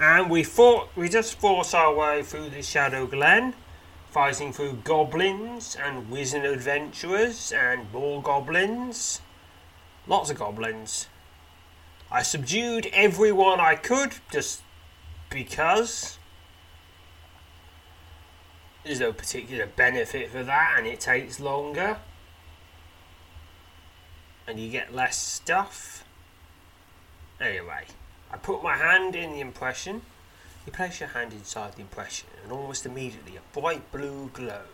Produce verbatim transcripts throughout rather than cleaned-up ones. And we fought, we just forced our way through the Shadow Glen, fighting through goblins and wizened adventurers and more goblins. Lots of goblins. I subdued everyone I could, just because. There's no particular benefit for that, and it takes longer. And you get less stuff. Anyway. I put my hand in the impression. You place your hand inside the impression, and almost immediately a bright blue glow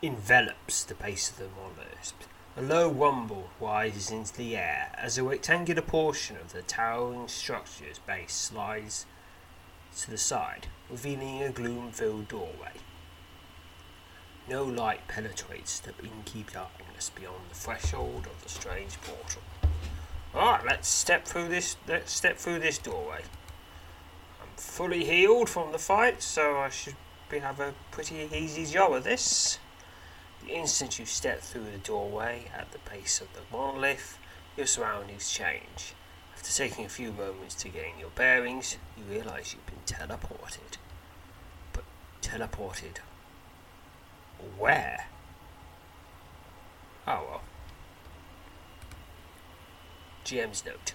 envelops the base of the monolith. A low rumble rises into the air as a rectangular portion of the towering structure's base slides to the side, revealing a gloom-filled doorway. No light penetrates the inky darkness beyond the threshold of the strange portal. Alright, let's step through this let's step through this doorway. I'm fully healed from the fight, so I should be, have a pretty easy job of this. The instant you step through the doorway at the base of the monolith, your surroundings change. After taking a few moments to gain your bearings, you realise you've been teleported. But teleported where? Oh well. G M's note.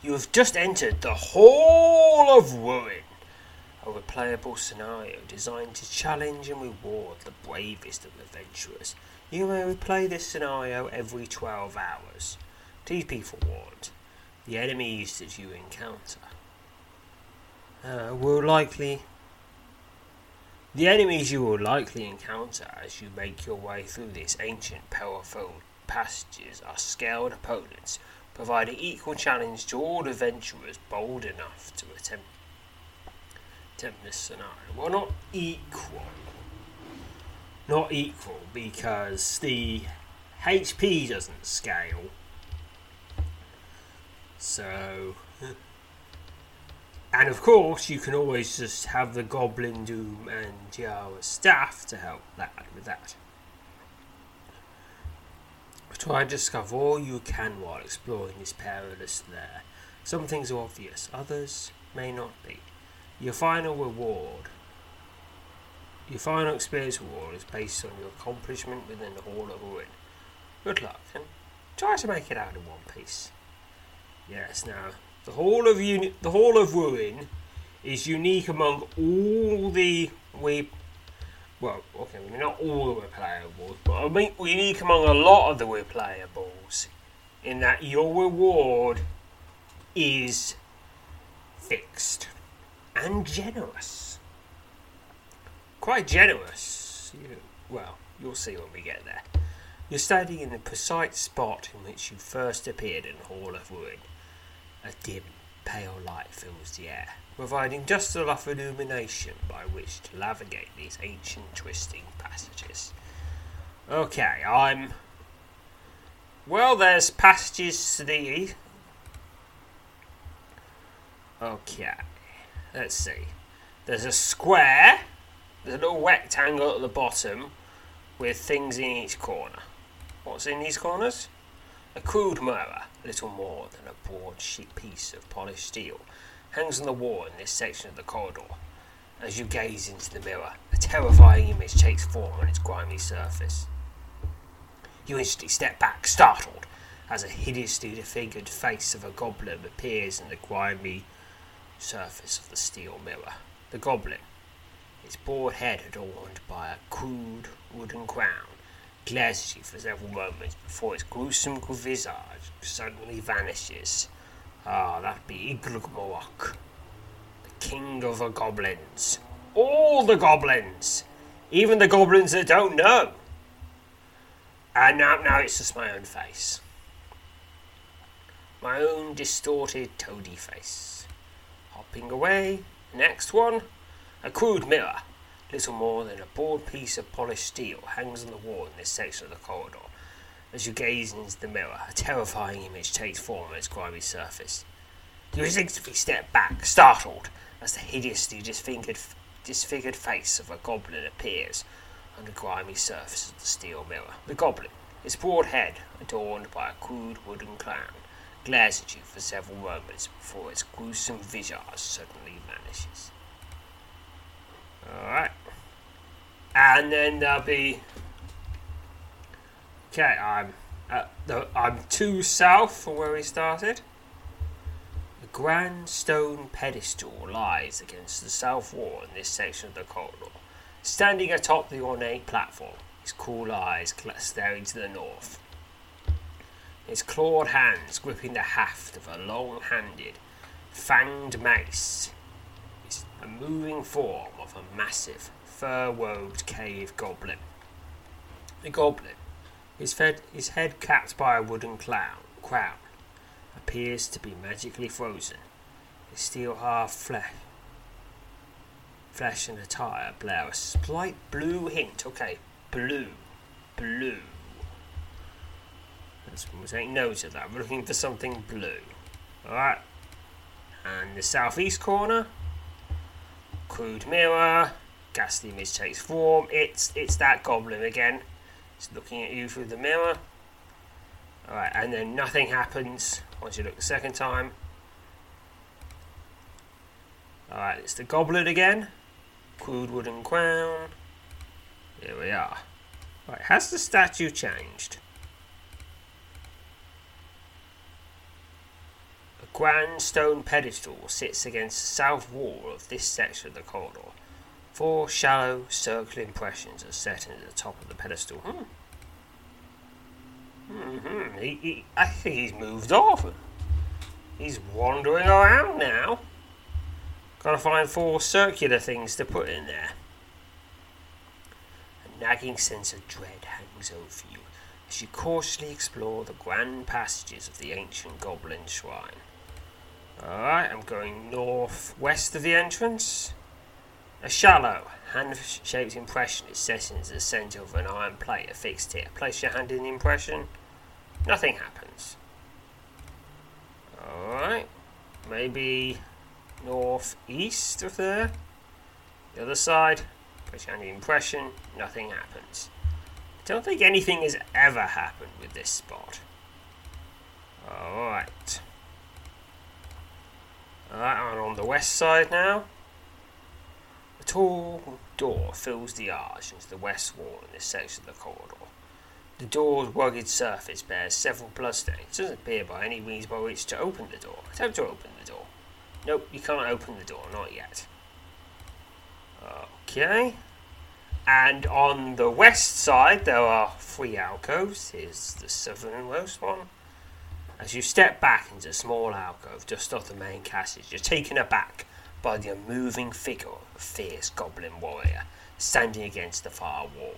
You have just entered the Hall of Ruin, a replayable scenario designed to challenge and reward the bravest of adventurers. You may replay this scenario every twelve hours. Please be forewarned. The enemies that you encounter uh, will likely... The enemies you will likely encounter as you make your way through these ancient, power-filled passages are scaled opponents, providing equal challenge to all adventurers bold enough to attempt, attempt this scenario. Well, not equal. Not equal, because the H P doesn't scale. So... And of course, you can always just have the Goblin Doom and Chiara staff to help that with that. Try and discover all you can while exploring this perilous lair. Some things are obvious, others may not be. Your final reward. Your final experience reward is based on your accomplishment within the Hall of Ruin. Good luck, and try to make it out in one piece. Yes, now, the Hall of Uni- the Hall of Ruin is unique among all the... we. Well, okay, we're not all the replayables, but I mean, we unique among a lot of the replayables in that your reward is fixed and generous. Quite generous. You, well, you'll see when we get there. You're standing in the precise spot in which you first appeared in the Hall of Ruin. A dim, pale light fills the air, providing just enough illumination by which to navigate these ancient twisting passages. Okay, I'm... Well, there's passages to the... Okay, let's see. There's a square, there's a little rectangle at the bottom, with things in each corner. What's in these corners? A crude mirror, little more than a broad piece of polished steel, hangs on the wall in this section of the corridor. As you gaze into the mirror, a terrifying image takes form on its grimy surface. You instantly step back, startled, as a hideously disfigured face of a goblin appears in the grimy surface of the steel mirror. The goblin, its broad head adorned by a crude wooden crown, Clarity for several moments before its gruesome visage suddenly vanishes. Ah, that be Igrumurak, the king of the goblins. All the goblins! Even the goblins that don't know! And now, now it's just my own face. My own distorted toady face. Hopping away. Next one. A crude mirror, little more than a broad piece of polished steel, hangs on the wall in this section of the corridor. As you gaze into the mirror, a terrifying image takes form on its grimy surface. You instinctively step back, startled, as the hideously disfigured, disfigured face of a goblin appears on the grimy surface of the steel mirror. The goblin, its broad head adorned by a crude wooden crown, glares at you for several moments before its gruesome visage suddenly vanishes. Alright. And then there'll be... Okay, I'm at the, I'm too south from where we started. A grand stone pedestal lies against the south wall in this section of the corridor. Standing atop the ornate platform, his cool eyes staring to the north. His clawed hands gripping the haft of a long-handed, fanged mace. It's a moving form of a massive, fur-robed cave goblin. The goblin, his, fed, his head capped by a wooden clown, crown, appears to be magically frozen. His steel-hard flesh, flesh and attire blare a slight blue hint. Okay, blue, blue. We'll take note of that. We're looking for something blue. Alright. And the southeast corner. Crude mirror. Ghastly image takes form. It's it's that goblin again. It's looking at you through the mirror. Alright, and then nothing happens once you look the second time. Alright, it's the goblin again. Crude wooden crown. Here we are. Right, has the statue changed? Grand stone pedestal sits against the south wall of this section of the corridor. Four shallow, circular impressions are set into the top of the pedestal. Hmm. Mm-hmm. He, he, I think he's moved off. He's wandering around now. Gotta find four circular things to put in there. A nagging sense of dread hangs over you as you cautiously explore the grand passages of the ancient goblin shrine. Alright, I'm going northwest of the entrance. A shallow, hand-shaped impression is set into the centre of an iron plate affixed here. Place your hand in the impression. Nothing happens. Alright. Maybe northeast of there. The other side. Place your hand in the impression. Nothing happens. I don't think anything has ever happened with this spot. Alright. Alright, I'm on the west side now. A tall door fills the arch into the west wall in this section of the corridor. The door's rugged surface bears several bloodstains. It doesn't appear by any means by which to open the door. Attempt to open the door. Nope, you can't open the door, not yet. Okay. And on the west side there are three alcoves. Here's the southernmost one. As you step back into a small alcove just off the main passage, you're taken aback by the unmoving figure of a fierce goblin warrior standing against the far wall.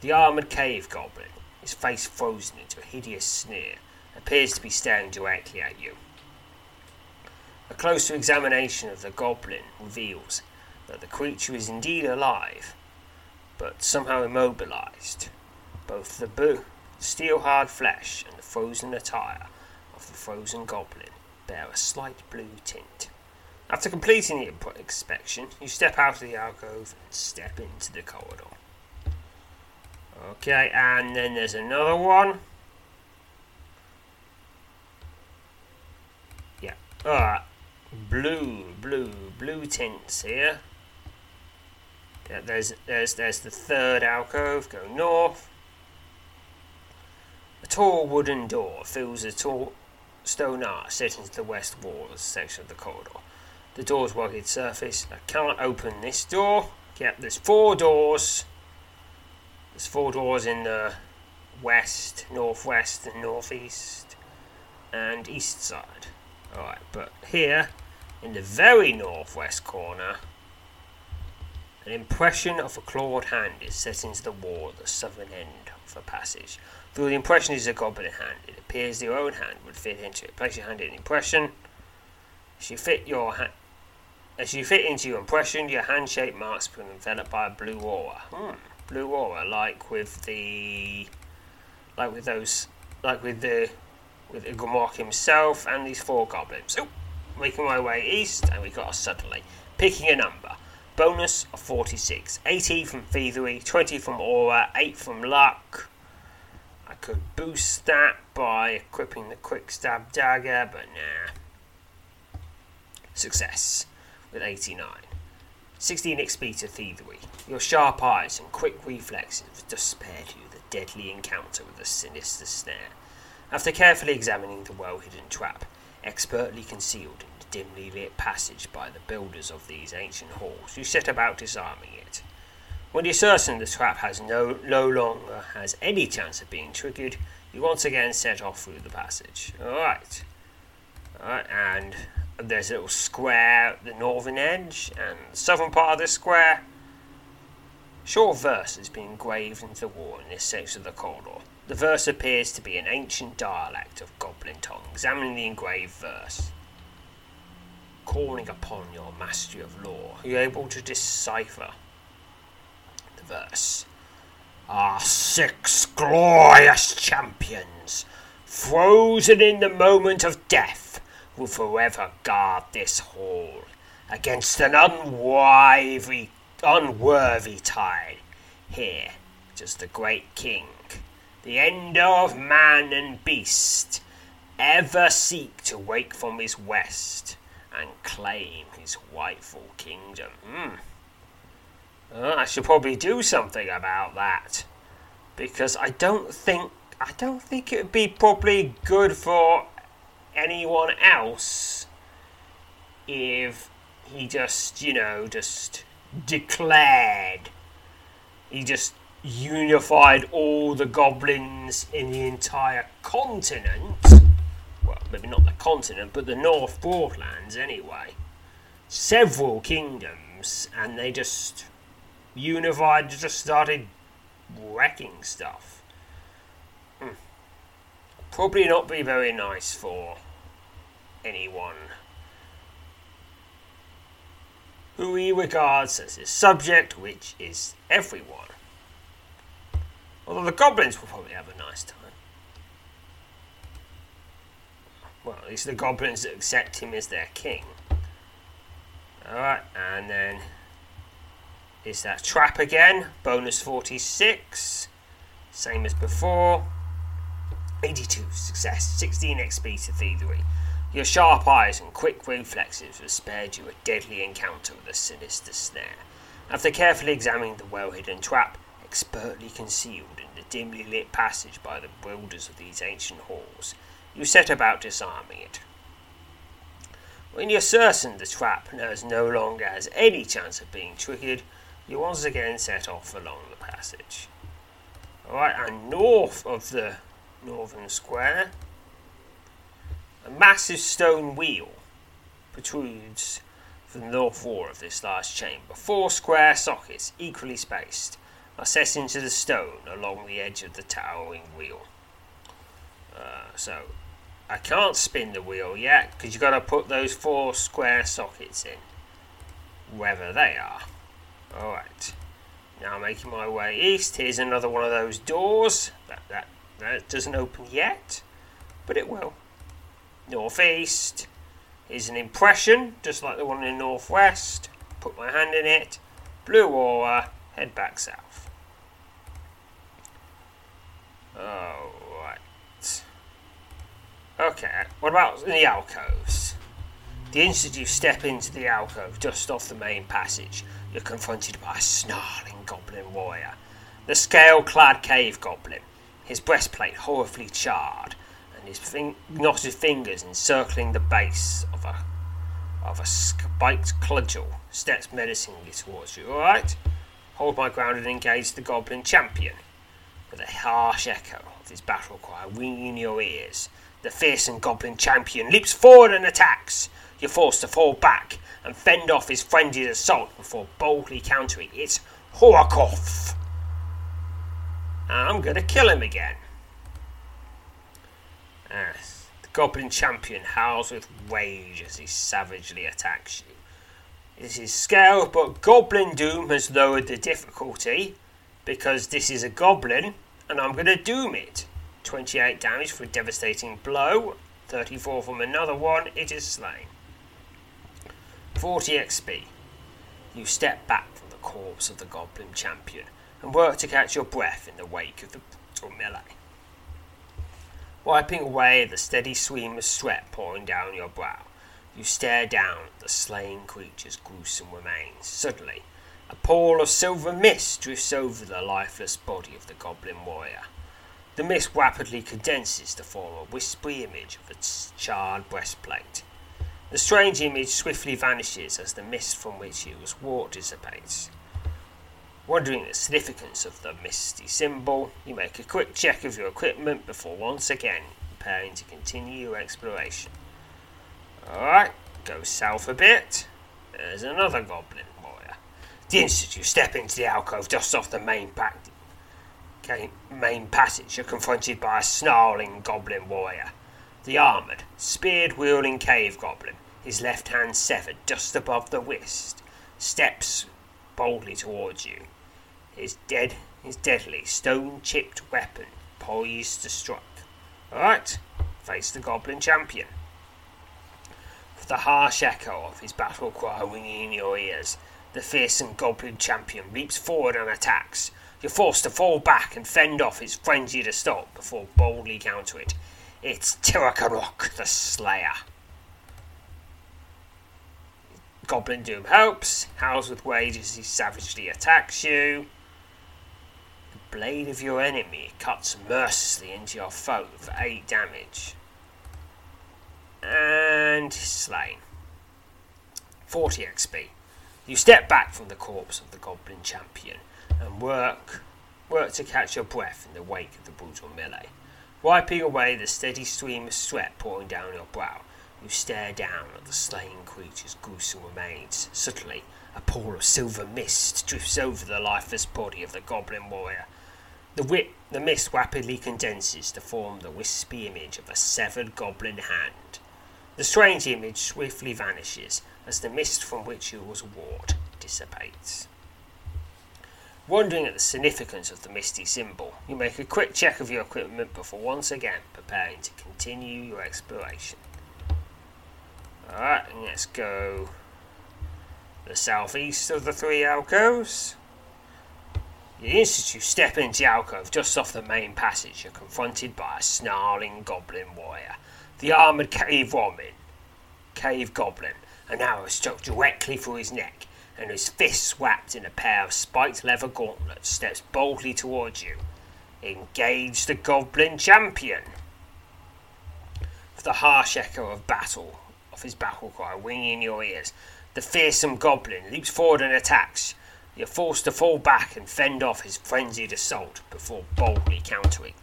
The armoured cave goblin, his face frozen into a hideous sneer, appears to be staring directly at you. A closer examination of the goblin reveals that the creature is indeed alive, but somehow immobilised. Both the bo- steel-hard flesh and the frozen attire the frozen goblin bear a slight blue tint. After completing the input inspection, you step out of the alcove and step into the corridor. Okay, and then there's another one. Yeah, alright. Blue, blue, blue tints here. Yeah, there's, there's, there's the third alcove. Go north. A tall wooden door fills a tall... stone arch set into the west wall of the section of the corridor. The door's rugged surface. I can't open this door. Yep, there's four doors. There's four doors in the west, northwest, and northeast, and east side. Alright, but here, in the very northwest corner, an impression of a clawed hand is set into the wall at the southern end of the passage. Though the impression is a goblin hand, it appears your own hand would fit into it. Place your hand in the impression. As you fit your hand, as you fit into your impression, your hand-shaped marks become enveloped by a blue aura. Hmm, blue aura, like with the, like with those, like with the, with Igrumurak himself and these four goblins. Oh, making my way east, and we got us suddenly picking a number. Bonus of forty-six, eighty from thievery, twenty from aura, eight from luck. I could boost that by equipping the quick stab dagger, but nah. Success with eighty-nine. sixteen X P to thievery. Your sharp eyes and quick reflexes have just spared you the deadly encounter with the sinister snare. After carefully examining the well-hidden trap, expertly concealed in the dimly lit passage by the builders of these ancient halls, you set about disarming it. When you're certain the trap has no, no longer has any chance of being triggered, you once again set off through the passage. Alright. Alright, and there's a little square at the northern edge, and the southern part of this square. Short verse has been engraved into the wall in this section of the corridor. The verse appears to be an ancient dialect of Goblin tongue. Examining the engraved verse. Calling upon your mastery of lore, you're able to decipher verse. Our six glorious champions, frozen in the moment of death, will forever guard this hall against an unworthy, unworthy tide. Here, just the great king, the ender of man and beast, ever seek to wake from his west and claim his rightful kingdom. Mm. Uh, I should probably do something about that, because I don't think I don't think it would be probably good for anyone else if he just, you know, just declared. He just unified all the goblins in the entire continent. Well, maybe not the continent, but the North Broadlands anyway. Several kingdoms, and they just unified, just started wrecking stuff. Hmm. Probably not be very nice for anyone who he regards as his subject, which is everyone. Although the goblins will probably have a nice time. Well, at least the goblins that accept him as their king. Alright, and then is that trap again, bonus forty-six, same as before, eighty-two, success, sixteen X P to thievery. Your sharp eyes and quick reflexes have spared you a deadly encounter with a sinister snare. After carefully examining the well-hidden trap, expertly concealed in the dimly lit passage by the builders of these ancient halls, you set about disarming it. When you're certain the trap no longer has any chance of being triggered, you once again set off along the passage. Alright, and north of the northern square, a massive stone wheel protrudes from the north wall of this large chamber. Four square sockets, equally spaced, are set into the stone along the edge of the towering wheel. Uh, so, I can't spin the wheel yet, because you've got to put those four square sockets in, wherever they are. Alright, now making my way east. Here's another one of those doors. That, that that doesn't open yet, but it will. Northeast. Here's an impression, just like the one in the northwest. Put my hand in it. Blue aura. Head back south. Alright. Okay, what about the alcoves? The instant you step into the alcove, just off the main passage, you're confronted by a snarling goblin warrior. The scale-clad cave goblin, his breastplate horribly charred, and his fin- knotted fingers encircling the base of a of a spiked cudgel, steps menacingly towards you. Alright? Hold my ground and engage the goblin champion. but the harsh echo of his battle cry ring in your ears. The fearsome goblin champion leaps forward and attacks. You're forced to fall back and fend off his frenzied assault before boldly countering. It's Horakoff. I'm going to kill him again. Uh, the goblin champion howls with rage as he savagely attacks you. This is scale, but Goblin Doom has lowered the difficulty because this is a goblin and I'm going to doom it. twenty-eight damage for a devastating blow, thirty-four from another one, it is slain. forty X P. You step back from the corpse of the goblin champion and work to catch your breath in the wake of the brutal melee, wiping away the steady stream of sweat pouring down your brow. You stare down at the slain creature's gruesome remains. Suddenly, a pall of silver mist drifts over the lifeless body of the goblin warrior. The mist rapidly condenses to form a wispy image of its charred breastplate. The strange image swiftly vanishes as the mist from which it was wrought dissipates. Wondering the significance of the misty symbol, you make a quick check of your equipment before once again preparing to continue your exploration. Alright, go south a bit. There's another goblin warrior. The instant you step into the alcove just off the main, pack, main passage, you're confronted by a snarling goblin warrior. The armoured, spear-wielding cave goblin, his left hand severed just above the wrist, steps boldly towards you. His dead, his deadly, stone-chipped weapon poised to strike. Alright, face the goblin champion. The harsh echo of his battle cry ringing in your ears, the fearsome goblin champion leaps forward and attacks. You're forced to fall back and fend off his frenzied assault before boldly counter it. It's Tirukarok, the Slayer. Goblin Doom helps, howls with rage as he savagely attacks you. The blade of your enemy cuts mercilessly into your foe for eight damage. And slain. forty X P. You step back from the corpse of the goblin champion and work work to catch your breath in the wake of the brutal melee. Wiping away the steady stream of sweat pouring down your brow, you stare down at the slain creature's gruesome remains. Suddenly, a pall of silver mist drifts over the lifeless body of the goblin warrior. The, whip, the mist rapidly condenses to form the wispy image of a severed goblin hand. The strange image swiftly vanishes as the mist from which it was wrought dissipates. Wondering at the significance of the misty symbol, you make a quick check of your equipment before once again preparing to continue your exploration. Alright, let's go the southeast of the three alcoves. The instant you step into the alcove just off the main passage, you're confronted by a snarling goblin warrior. The armoured cave woman, cave goblin, an arrow struck directly through his neck, and his fists wrapped in a pair of spiked leather gauntlets, steps boldly towards you. Engage the goblin champion. With the harsh echo of battle, of his battle cry ringing in your ears, the fearsome goblin leaps forward and attacks. You're forced to fall back and fend off his frenzied assault before boldly countering.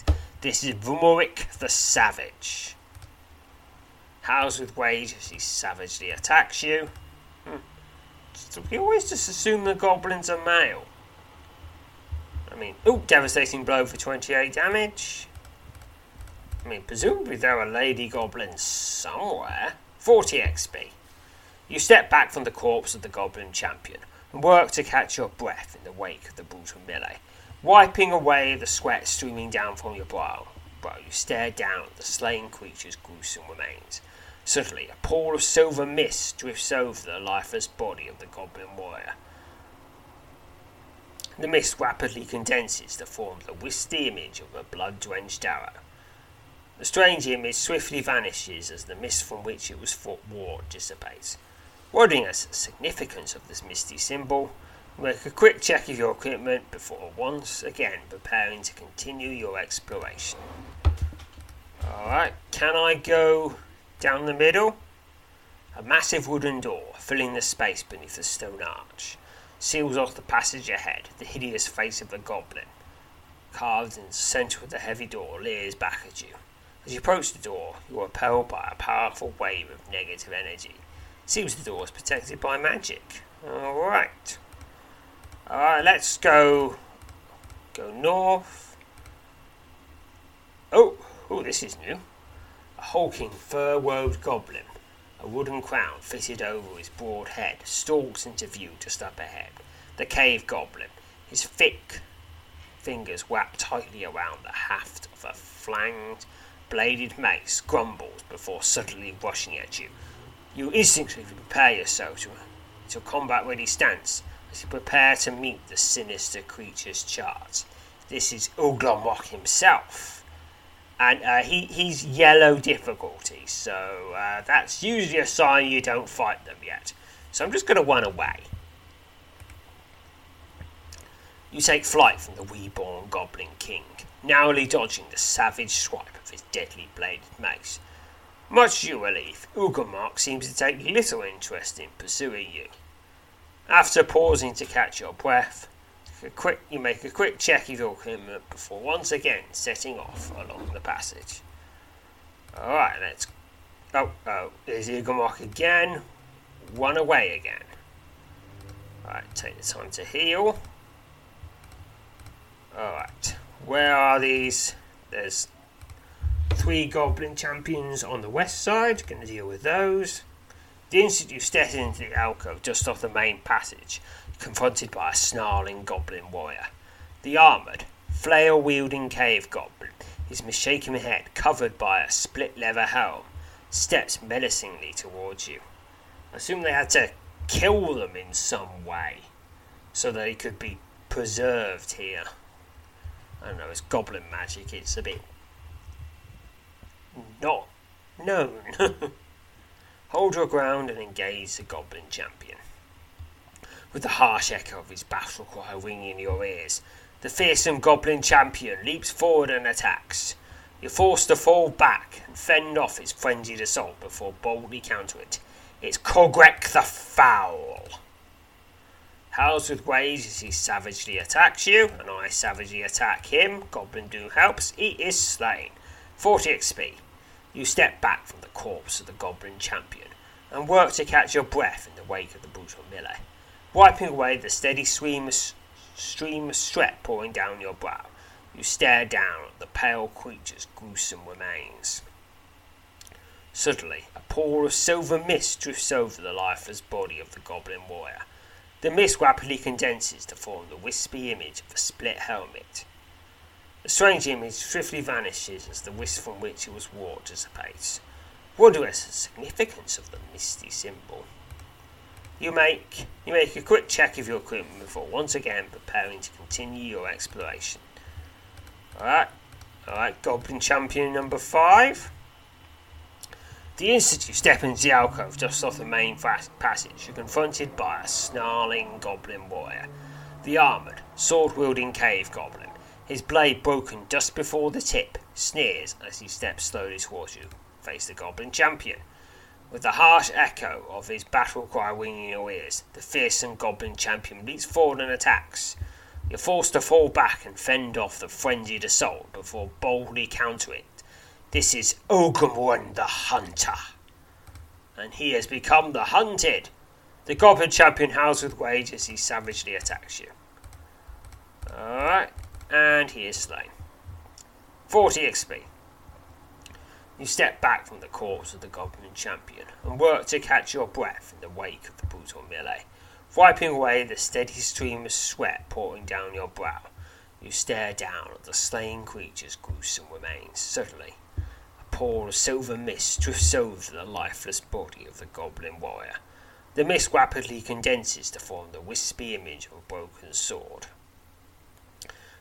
This is Vumuric the Savage. Howls with rage as he savagely attacks you. Hmm. We always just assume the goblins are male. I mean, ooh, devastating blow for twenty-eight damage. I mean, presumably there are lady goblins somewhere. forty X P. You step back from the corpse of the goblin champion and work to catch your breath in the wake of the brutal melee. Wiping away the sweat streaming down from your brow, you stare down at the slain creature's gruesome remains. Suddenly, a pall of silver mist drifts over the lifeless body of the goblin warrior. The mist rapidly condenses to form the wispy image of a blood-drenched arrow. The strange image swiftly vanishes as the mist from which it was wrought dissipates. Wondering at the significance of this misty symbol, make a quick check of your equipment before once again preparing to continue your exploration. Alright, can I go down the middle? A massive wooden door, filling the space beneath the stone arch, seals off the passage ahead, the hideous face of the goblin. carved in the centre of the heavy door, leers back at you. As you approach the door, you are repelled by a powerful wave of negative energy. It seems the door is protected by magic. Alright. Alright, let's go... Go north. Oh, oh, this is new. A hulking, fur-robed goblin. A wooden crown fitted over his broad head stalks into view just up ahead. The cave goblin, his thick fingers wrapped tightly around the haft of a flanged, bladed mace, grumbles before suddenly rushing at you. You instinctively prepare yourself to a combat-ready stance as you prepare to meet the sinister creature's charge. This is Uglomwok himself. And uh, he, he's yellow difficulty, so uh, that's usually a sign you don't fight them yet. So I'm just going to run away. You take flight from the reborn Goblin King, narrowly dodging the savage swipe of his deadly bladed mace. Much to your relief, Igrumurak seems to take little interest in pursuing you. After pausing to catch your breath, A quick, you make a quick check of your equipment before once again setting off along the passage. Alright, let's... Oh, oh, there's Ilgumurak again. Run away again. Alright, take the time to heal. Alright, where are these? There's three goblin champions on the west side. Going to deal with those. The instant you step into the alcove just off the main passage, confronted by a snarling goblin warrior. The armoured, flail-wielding cave goblin, his misshapen head covered by a split-leather helm, steps menacingly towards you. I assume they had to kill them in some way, so they could be preserved here. I don't know, it's goblin magic, it's a bit... not known. Hold your ground and engage the goblin champion. With the harsh echo of his battle cry ringing in your ears, the fearsome goblin champion leaps forward and attacks. You're forced to fall back and fend off his frenzied assault before boldly countering it. It's Kogrek the Foul. Howls with rage as he savagely attacks you, and I savagely attack him. Goblin Doom helps. He is slain. forty X P. You step back from the corpse of the goblin champion and work to catch your breath in the wake of the brutal melee, wiping away the steady stream of sweat pouring down your brow. You stare down at the pale creature's gruesome remains. Suddenly, a pall of silver mist drifts over the lifeless body of the goblin warrior. The mist rapidly condenses to form the wispy image of a split helmet. The strange image swiftly vanishes as the wisp from which it was wrought dissipates. Wondrous the significance of the misty symbol. You make you make a quick check of your equipment before once again preparing to continue your exploration. Alright, alright, Goblin Champion number five. The instant you step into the alcove just off the main passage, you're confronted by a snarling goblin warrior. The armoured, sword-wielding cave goblin, his blade broken just before the tip, sneers as he steps slowly towards you. Face the Goblin Champion. With the harsh echo of his battle cry ringing in your ears, the fearsome goblin champion leaps forward and attacks. You're forced to fall back and fend off the frenzied assault before boldly countering it. This is Ogumran the Hunter, and he has become the hunted. The goblin champion howls with rage as he savagely attacks you. Alright, and he is slain. forty X P. You step back from the corpse of the goblin champion and work to catch your breath in the wake of the brutal melee, wiping away the steady stream of sweat pouring down your brow. You stare down at the slain creature's gruesome remains. Suddenly, a pall of silver mist drifts over the lifeless body of the goblin warrior. The mist rapidly condenses to form the wispy image of a broken sword.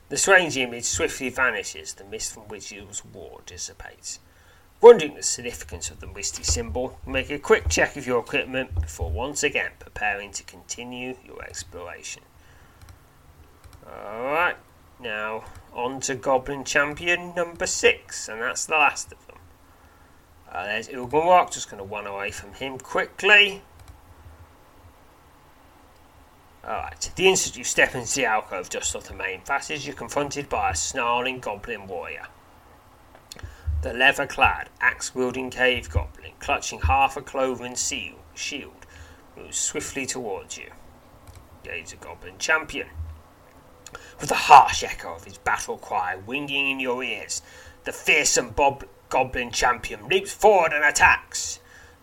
The strange image swiftly vanishes, the mist from which it was wrought dissipates. Wondering the significance of the misty symbol, make a quick check of your equipment before once again preparing to continue your exploration. Alright, now on to Goblin Champion number six, and that's the last of them. Uh, there's Ilgumurak, just going to run away from him quickly. Alright, the instant you step into the alcove just off the main passage, you're confronted by a snarling goblin warrior. The leather-clad, axe-wielding cave goblin, clutching half a cloven seal, shield, moves swiftly towards you. Gaze a goblin champion. With the harsh echo of his battle cry winging in your ears, the fearsome bob- goblin champion leaps forward and attacks.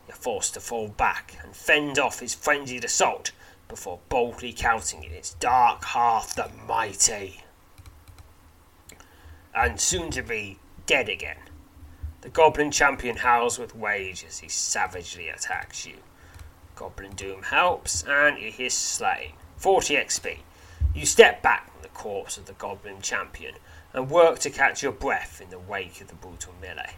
You're forced to fall back and fend off his frenzied assault before boldly counting in its dark half the mighty. And soon to be dead again. The goblin champion howls with rage as he savagely attacks you. Goblin Doom helps and it is slain. forty X P. You step back from the corpse of the goblin champion and work to catch your breath in the wake of the brutal melee.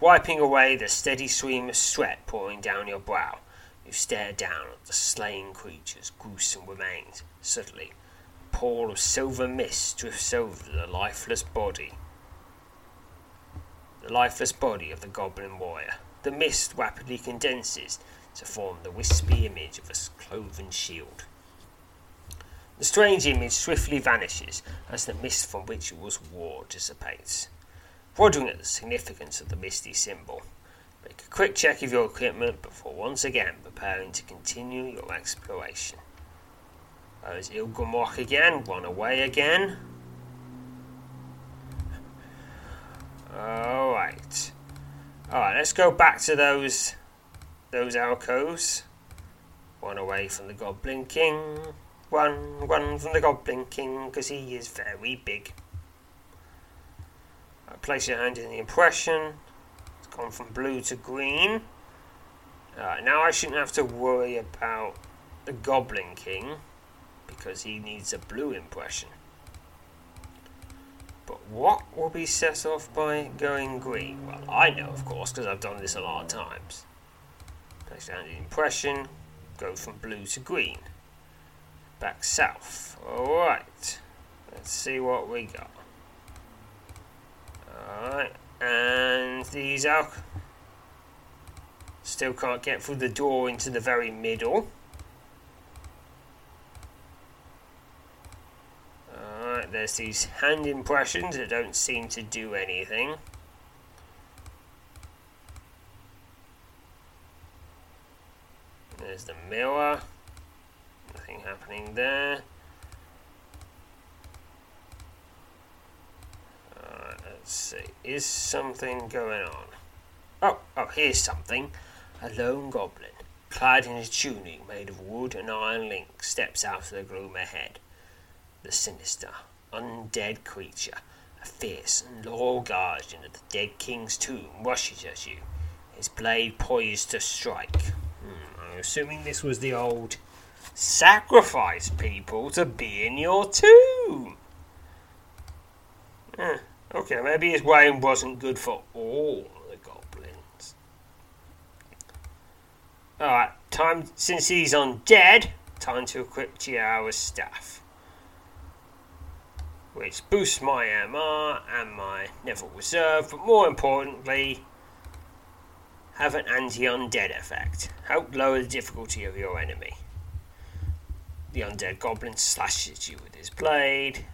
Wiping away the steady stream of sweat pouring down your brow, you stare down at the slain creature's gruesome remains. Suddenly, a pall of silver mist drifts over the lifeless body. The lifeless body of the goblin warrior. The mist rapidly condenses to form the wispy image of a cloven shield. The strange image swiftly vanishes as the mist from which it was wrought dissipates. Wondering at the significance of the misty symbol, make a quick check of your equipment before once again preparing to continue your exploration. There's Ilgumurak again, run away again. Alright. Alright, let's go back to those those alcoves. One away from the Goblin King. One, one from the Goblin King, because he is very big. Right, place your hand in the impression. It's gone from blue to green. Alright, now I shouldn't have to worry about the Goblin King, because he needs a blue impression. But what will be set off by going green? Well, I know, of course, because I've done this a lot of times. Place your hand in the impression. Go from blue to green. Back south. Alright. Let's see what we got. Alright. And these are... Still can't get through the door into the very middle. Alright. There's these hand impressions that don't seem to do anything. There's the mirror. Nothing happening there. Uh, let's see. Is something going on? Oh, oh, here's something. A lone goblin, clad in a tunic made of wood and iron link, steps out of the gloom ahead. The sinister, undead creature, a fierce and loyal guardian of the dead king's tomb, rushes at you, his blade poised to strike. Hmm, I'm assuming this was the old... Sacrifice people to be in your tomb. Eh, okay, maybe his wine wasn't good for all the goblins. Alright, time since he's undead, time to equip Chiara's staff. Which boosts my M R and my Neville Reserve, but more importantly, have an anti-undead effect. Help lower the difficulty of your enemy. The undead goblin slashes you with his blade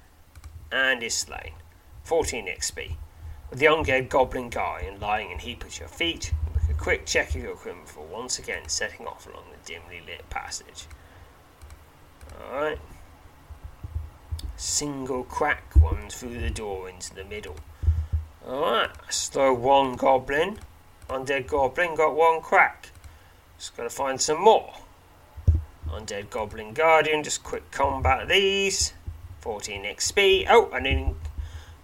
and is slain. fourteen X P. With the undead goblin guardian lying in a heap at your feet, you make a quick check of your equipment before once again setting off along the dimly lit passage. Alright. Single crack runs through the door into the middle. Alright, let's throw one goblin. Undead goblin got one crack. Just gotta find some more. Undead Goblin Guardian, just quick combat these. fourteen X P. Oh, and then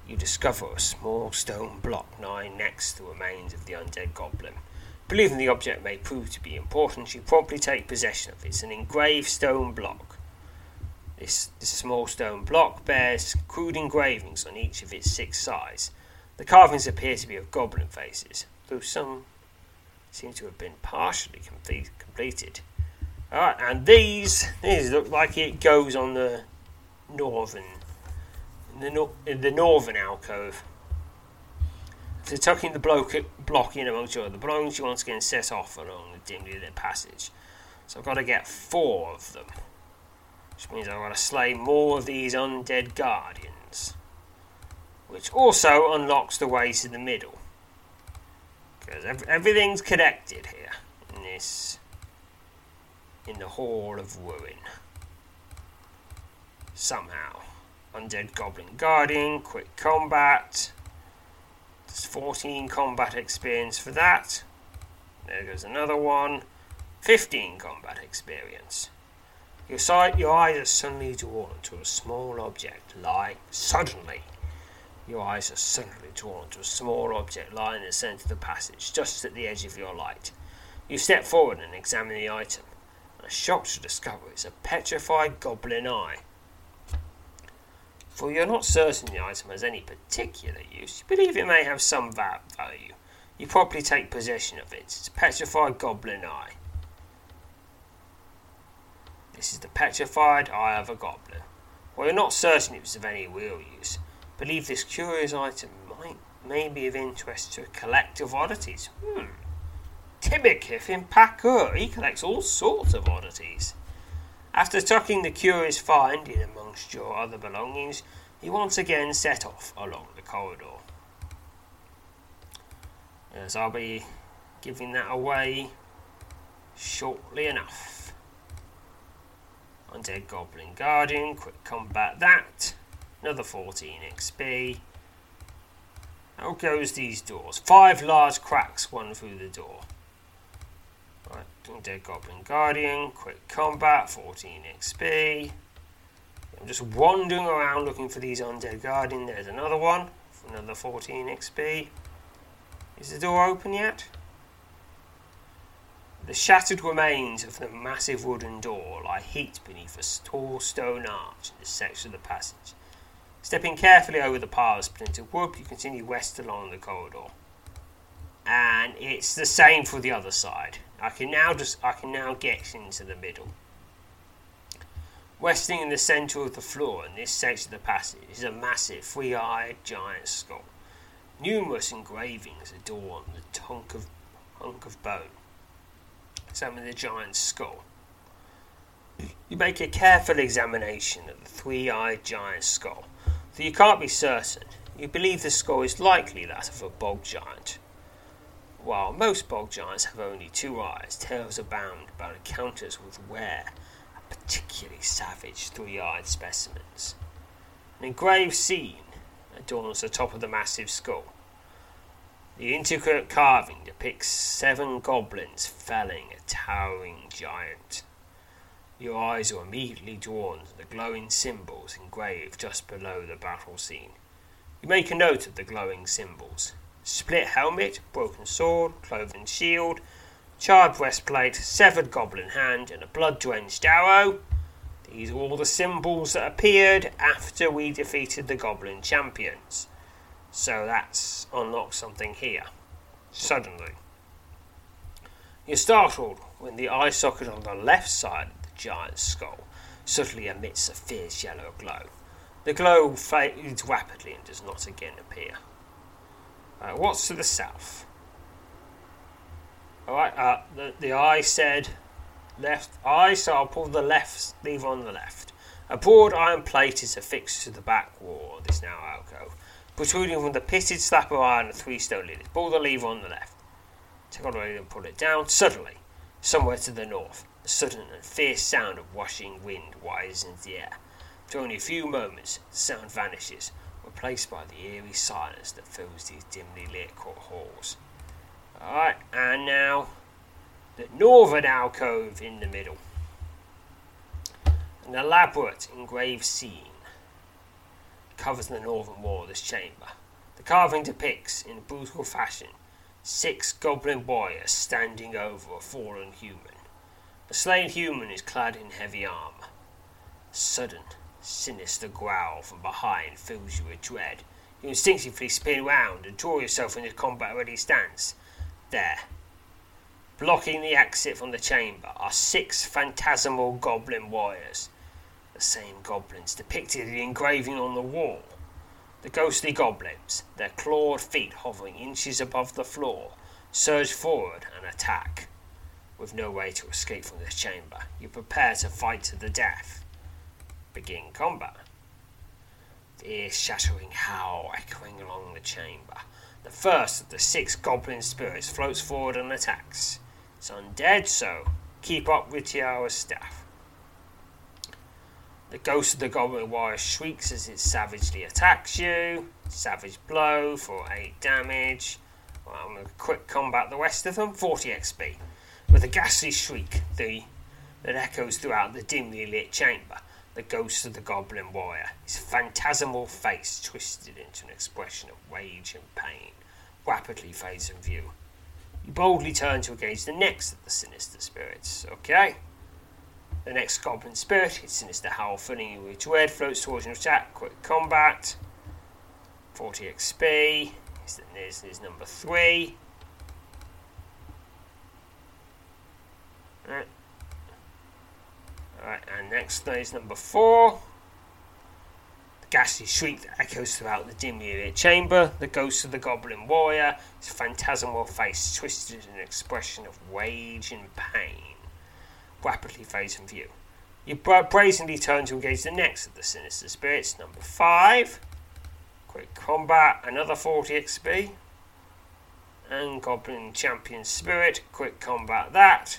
you discover a small stone block lying next to the remains of the undead goblin. Believing the object may prove to be important, you promptly take possession of it. It's an engraved stone block. This, this small stone block bears crude engravings on each of its six sides. The carvings appear to be of goblin faces, though some seem to have been partially complete, completed. Alright, and these, these look like it goes on the northern, in the, nor- in the northern alcove. After tucking the block, block in amongst your other belongings, you once again set off along the dimly lit passage. So I've got to get four of them. which means I gotta slay more of these undead guardians, which also unlocks the way to the middle, because ev everything's connected here in this, in the Hall of Ruin. Somehow, undead goblin guardian, quick combat. There's fourteen combat experience for that. There goes another one. fifteen combat experience. Your sight, your eyes are suddenly drawn to a small object lying. Suddenly, your eyes are suddenly drawn to a small object lying in the centre of the passage, just at the edge of your light. You step forward and examine the item, and are shocked to discover it's a petrified goblin eye. For you're not certain the item has any particular use, you believe it may have some value. You probably take possession of it. It's a petrified goblin eye. This is the petrified eye of a goblin. While you're not certain it was of any real use, believe this curious item might may be of interest to a collector of oddities. Hmm. Timokyv in Pakur. He collects all sorts of oddities. After tucking the curious find in amongst your other belongings, you once again set off along the corridor. As I'll be giving that away shortly enough. Undead Goblin Guardian, quick combat that, another fourteen X P. How goes these doors? Five large cracks, one through the door. Right, Undead Goblin Guardian, quick combat, fourteen X P. I'm just wandering around looking for these Undead Guardian. There's another one, another fourteen X P. Is the door open yet? The shattered remains of the massive wooden door lie heaped beneath a tall stone arch in this section of the passage. Stepping carefully over the pile of splintered wood, you continue west along the corridor. And it's the same for the other side. I can now just I can now get into the middle. Resting in the centre of the floor in this section of the passage is a massive three-eyed giant skull. Numerous engravings adorn the tonk of hunk of bone. Examine the giant skull. You make a careful examination of the three-eyed giant skull, though you can't be certain. You believe the skull is likely that of a bog giant. While most bog giants have only two eyes, tales abound about encounters with rare and particularly savage three-eyed specimens. An engraved scene adorns the top of the massive skull. The intricate carving depicts seven goblins felling a towering giant. Your eyes are immediately drawn to the glowing symbols engraved just below the battle scene. You make a note of the glowing symbols. Split helmet, broken sword, cloven shield, charred breastplate, severed goblin hand, and a blood-drenched arrow. These are all the symbols that appeared after we defeated the goblin champions. So that's unlocked something here. Suddenly, you're startled when the eye socket on the left side of the giant skull suddenly emits a fierce yellow glow. The glow fades rapidly and does not again appear. Uh, what's to the south? Alright, uh, the, the eye said left eye, so I'll pull the left lever on the left. A broad iron plate is affixed to the back wall of this now alcove, protruding from the pitted slab of iron and three stone lid. Pull the lever on the left. Take on the lever and pull it down. Suddenly, somewhere to the north, a sudden and fierce sound of washing wind wisens the air. For only a few moments, the sound vanishes, replaced by the eerie silence that fills these dimly lit court halls. Alright, and now, the northern alcove in the middle. An elaborate engraved scene covers the northern wall of this chamber. The carving depicts, in brutal fashion, six goblin warriors standing over a fallen human. The slain human is clad in heavy armour. A sudden, sinister growl from behind fills you with dread. You instinctively spin round and draw yourself into combat-ready stance. There, blocking the exit from the chamber, are six phantasmal goblin warriors. The same goblins depicted in the engraving on the wall. The ghostly goblins, their clawed feet hovering inches above the floor, surge forward and attack. With no way to escape from this chamber, you prepare to fight to the death. begin combat. The ear-shattering howl echoing along the chamber. The first of the six goblin spirits floats forward and attacks. It's undead, so keep up with Tiara's staff. The ghost of the goblin warrior shrieks as it savagely attacks you. Savage blow for eight damage. Well, I'm going to quick combat the rest of them. forty X P. With a ghastly shriek the, that echoes throughout the dimly lit chamber, the ghost of the goblin warrior, his phantasmal face twisted into an expression of rage and pain, rapidly fades from view. You boldly turn to engage the next of the sinister spirits. Okay. The next goblin spirit, its sinister howl filling you with dread, floats towards an attack. Quick combat. forty X P. This is number three. Alright, right, and next is number four. The ghastly shriek that echoes throughout the dimly lit chamber. The ghost of the goblin warrior, his phantasmal face twisted in an expression of rage and pain, rapidly fades from view. You brazenly turn to engage the next of the sinister spirits, number five. Quick combat, another forty X P. And goblin champion spirit, quick combat that.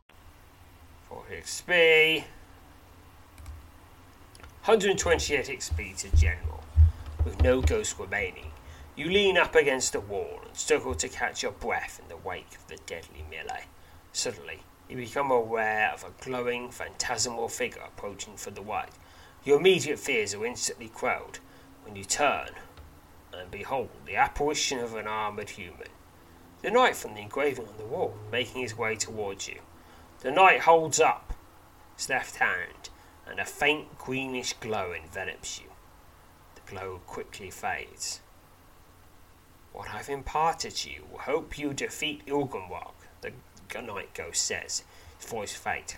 X P, one hundred twenty-eight X P to general, with no ghost remaining. You lean up against a wall and struggle to catch your breath in the wake of the deadly melee. Suddenly, you become aware of a glowing, phantasmal figure approaching from the right. Your immediate fears are instantly quelled when you turn and behold the apparition of an armoured human, the knight from the engraving on the wall, making his way towards you. The knight holds up his left hand, and a faint greenish glow envelops you. The glow quickly fades. What I've imparted to you will help you defeat Ilgumurak, the night ghost says, his voice faint.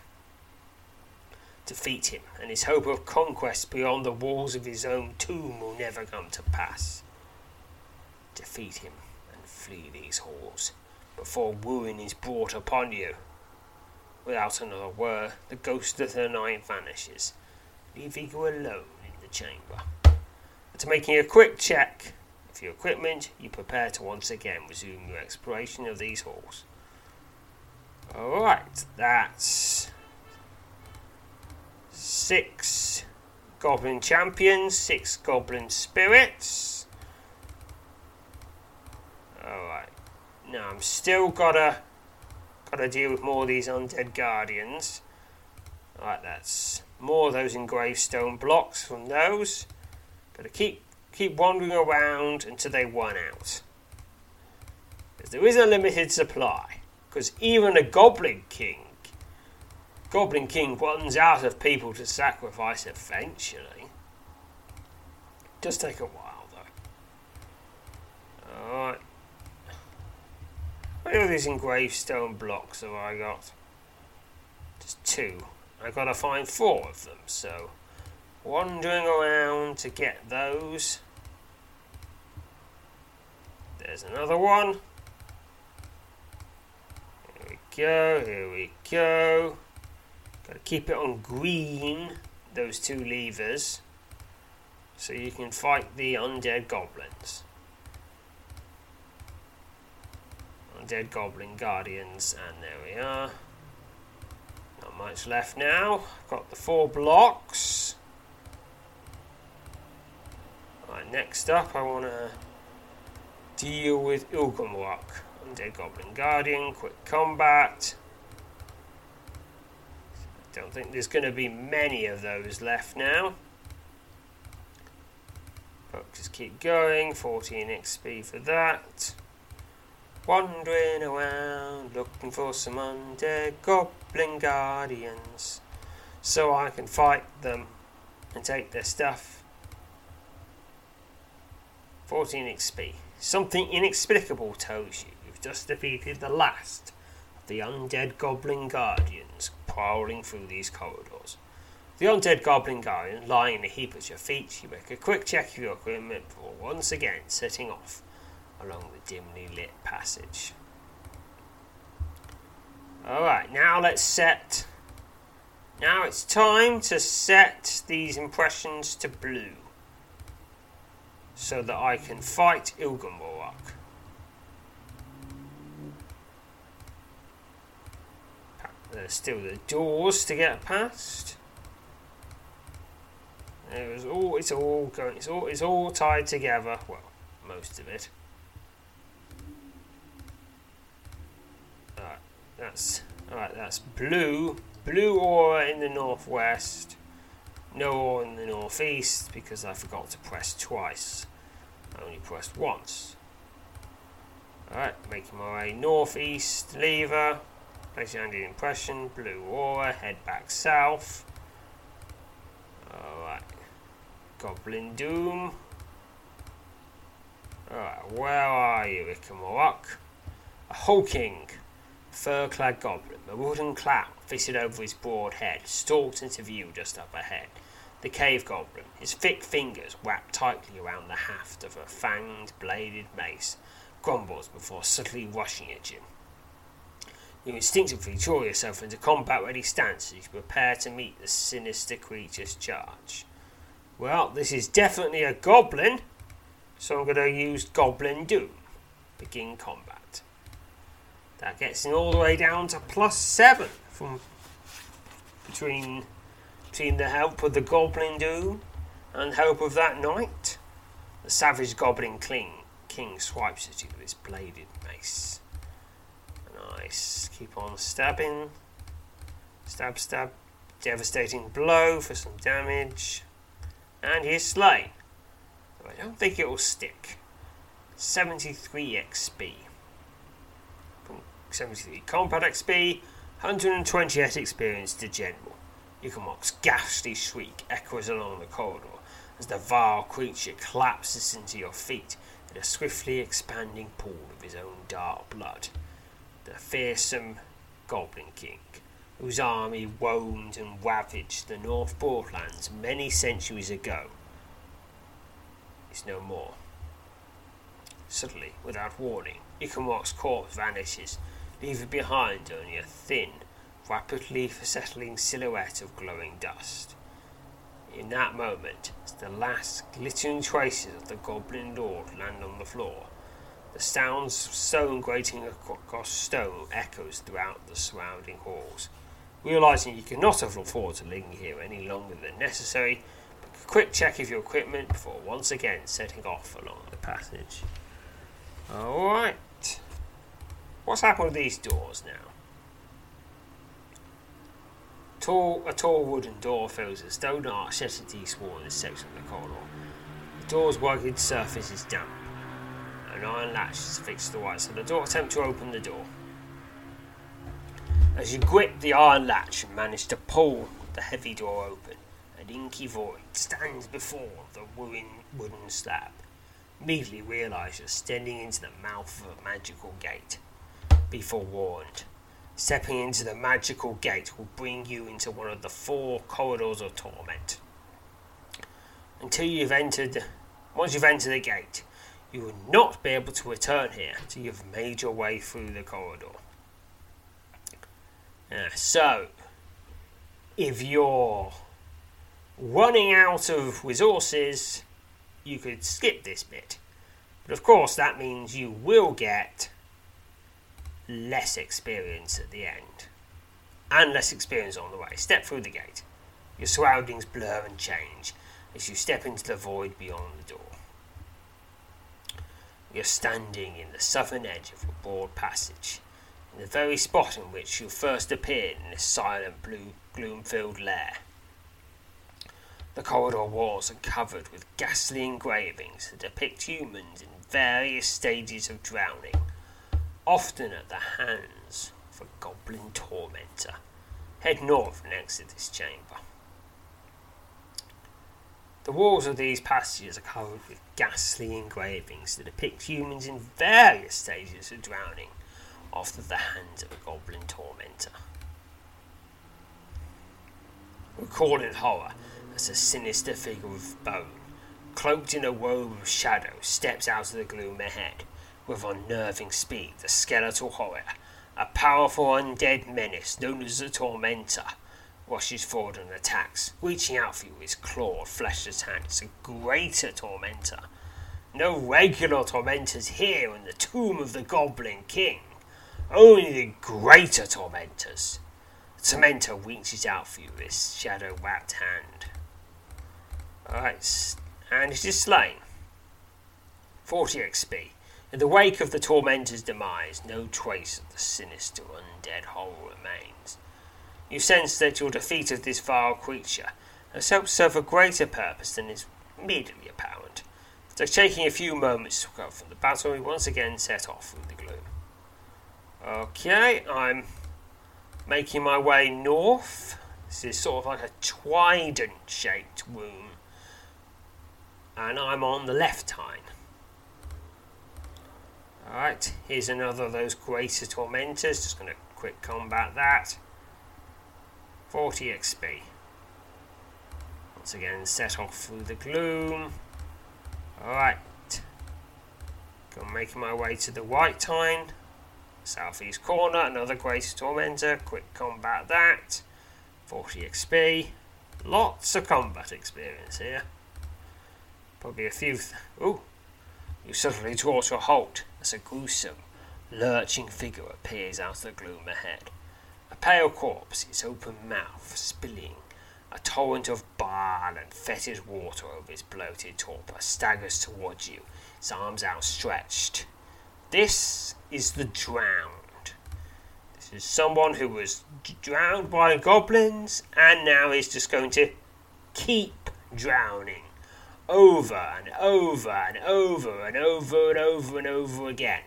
Defeat him, and his hope of conquest beyond the walls of his own tomb will never come to pass. Defeat him, and flee these halls, before ruin is brought upon you. Without another word, the ghost of the night vanishes, leaving you alone in the chamber. After making a quick check of your equipment, you prepare to once again resume your exploration of these halls. Alright, that's six goblin champions, six goblin spirits. Alright, now I'm still gotta... Gotta deal with more of these undead guardians. Alright, that's more of those engraved stone blocks from those. Gotta keep keep wandering around until they run out. Because there is a limited supply. Because even a Goblin King Goblin King runs out of people to sacrifice eventually. It does take a while though. Alright. What are these engraved stone blocks have I got? Just two. I gotta find four of them, so wandering around to get those. There's another one. Here we go, here we go. Gotta keep it on green, those two levers, so you can fight the undead goblins. Dead Goblin Guardians, and there we are. Not much left now. I've got the four blocks. Right, next up I want to deal with Ilgumurak. Undead Goblin Guardian, quick combat. I don't think there's going to be many of those left now. But just keep going, fourteen X P for that. Wandering around, looking for some undead goblin guardians, so I can fight them and take their stuff. fourteen X P. Something inexplicable tells you you've just defeated the last of the undead goblin guardians prowling through these corridors. The undead goblin guardian lying in a heap at your feet, you make a quick check of your equipment before once again setting off along the dimly lit passage. Alright, now let's set... Now it's time to set these impressions to blue, so that I can fight Ilgumurak. There's still the doors to get past. It was all, it's all going, it's all, it's all tied together. Well, most of it. That's, alright, that's blue. Blue aura in the northwest. No aura in the northeast, because I forgot to press twice. I only pressed once. Alright, making my way northeast, lever. Place your undead impression, blue aura, head back south. Alright. Goblin Doom. Alright, where are you, Igrumurak? A hulking fur-clad goblin, a wooden clown fitted over his broad head, stalked into view just up ahead. The cave goblin, his thick fingers wrapped tightly around the haft of a fanged, bladed mace, grumbles before subtly rushing at you. You instinctively draw yourself into combat-ready stance as you prepare to meet the sinister creature's charge. Well, this is definitely a goblin, so I'm going to use Goblin Doom. Begin combat. That gets me all the way down to plus seven from between between the help of the Goblin Doom and help of that knight. The savage Goblin King, King swipes at you with his bladed mace. Nice. Keep on stabbing. Stab, stab. Devastating blow for some damage. And he's slain. Though I don't think it will stick. seventy-three X P. seventy-three combat X P, one hundred twenty-eight experience to general. Igrumurak's ghastly shriek echoes along the corridor as the vile creature collapses into your feet in a swiftly expanding pool of his own dark blood. The fearsome Goblin King, whose army roamed and ravaged the North Broadlands many centuries ago, is no more. Suddenly, without warning, Igrumurak's corpse vanishes, leaving behind only a thin, rapidly settling silhouette of glowing dust. In that moment, as the last glittering traces of the Goblin Lord land on the floor, the sounds of stone grating across stone echoes throughout the surrounding halls. Realising you cannot afford to linger here any longer than necessary, make a quick check of your equipment before once again setting off along the passage. Alright. What's happened with these doors now? Tall, a tall wooden door fills a stone arch set into each wall in this section of the corridor. The door's rugged surface is damp. An iron latch is fixed to the right side of the door. Attempt to open the door. As you grip the iron latch and manage to pull the heavy door open, an inky void stands before the wooden slab. Immediately realise you're standing into the mouth of a magical gate. Be forewarned. Stepping into the magical gate will bring you into one of the four corridors of torment. Until you've entered, once you've entered the gate, you will not be able to return here until you've made your way through the corridor. Yeah, so, if you're running out of resources, you could skip this bit, but of course that means you will get less experience at the end, and less experienced on the way, step through the gate. Your surroundings blur and change as you step into the void beyond the door. You're standing in the southern edge of a broad passage, in the very spot in which you first appeared in this silent, blue, gloom-filled lair. The corridor walls are covered with ghastly engravings that depict humans in various stages of drowning, often at the hands of a goblin tormentor. Head north and exit this chamber. The walls of these passages are covered with ghastly engravings that depict humans in various stages of drowning, after the hands of a goblin tormentor. Recall in horror as a sinister figure of bone, cloaked in a robe of shadow, steps out of the gloom ahead. With unnerving speed, the skeletal horror, a powerful undead menace known as the Tormentor, rushes forward and attacks, reaching out for you with his clawed, fleshless hand. It's a greater tormentor. No regular tormentors here in the tomb of the Goblin King. Only the greater tormentors. The tormentor reaches out for you with his shadow-wrapped hand. Alright, and it is slain. forty X P. In the wake of the tormentor's demise, no trace of the sinister undead hole remains. You sense that your defeat of this vile creature has helped serve a greater purpose than is immediately apparent. After taking a few moments to recover from the battle, we once again set off through the gloom. Okay, I'm making my way north. This is sort of like a trident-shaped room. And I'm on the left tine. Alright, here's another of those greater tormentors. Just going to quick combat that. forty X P. Once again, set off through the gloom. Alright. I'm making my way to the right tine. Southeast corner, another greater tormentor. Quick combat that. forty X P. Lots of combat experience here. Probably a few... Th- Ooh. You suddenly draw to a halt as a gruesome, lurching figure appears out of the gloom ahead. A pale corpse, its open mouth spilling a torrent of bile and fetid water over its bloated torpor, staggers towards you, its arms outstretched. This is the drowned. This is someone who was d- drowned by goblins and now is just going to keep drowning. Over and over and over and over and over and over again.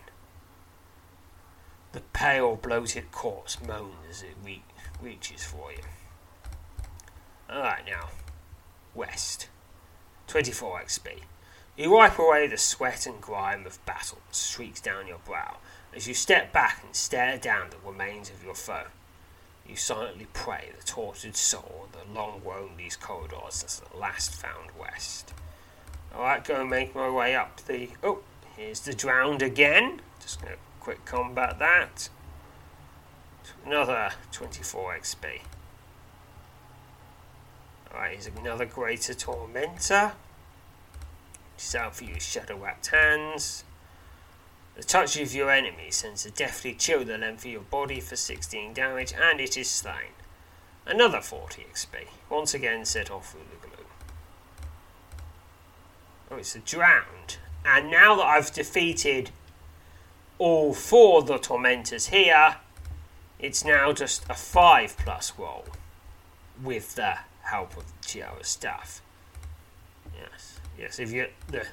The pale, bloated corpse moans as it re- reaches for you. Alright now, west. twenty-four X P. You wipe away the sweat and grime of battle that streaks down your brow as you step back and stare down the remains of your foe. You silently pray the tortured soul that long roamed these corridors has at last found west. Alright, go and make my way up the... Oh, here's the drowned again. Just going to quick combat that. Another twenty-four X P. Alright, here's another greater tormentor. Just out for you, shadow-wrapped hands. The touch of your enemy sends a deathly chill the length of your body for sixteen damage, and it is slain. Another forty X P. Once again set off through the gloom. Oh, it's a drowned. And now that I've defeated all four of the tormentors here, it's now just a five plus roll with the help of Chiara's staff. Yes, yes. If you the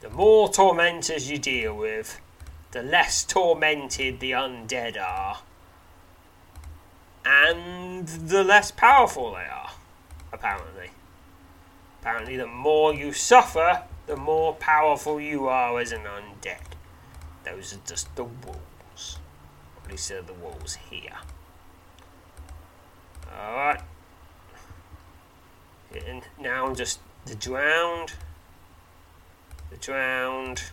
the more tormentors you deal with, the less tormented the undead are, and the less powerful they are. Apparently. Apparently the more you suffer, the more powerful you are as an undead. Those are just the rules. At least they're the rules here. Alright. And now I'm just the drowned. The drowned.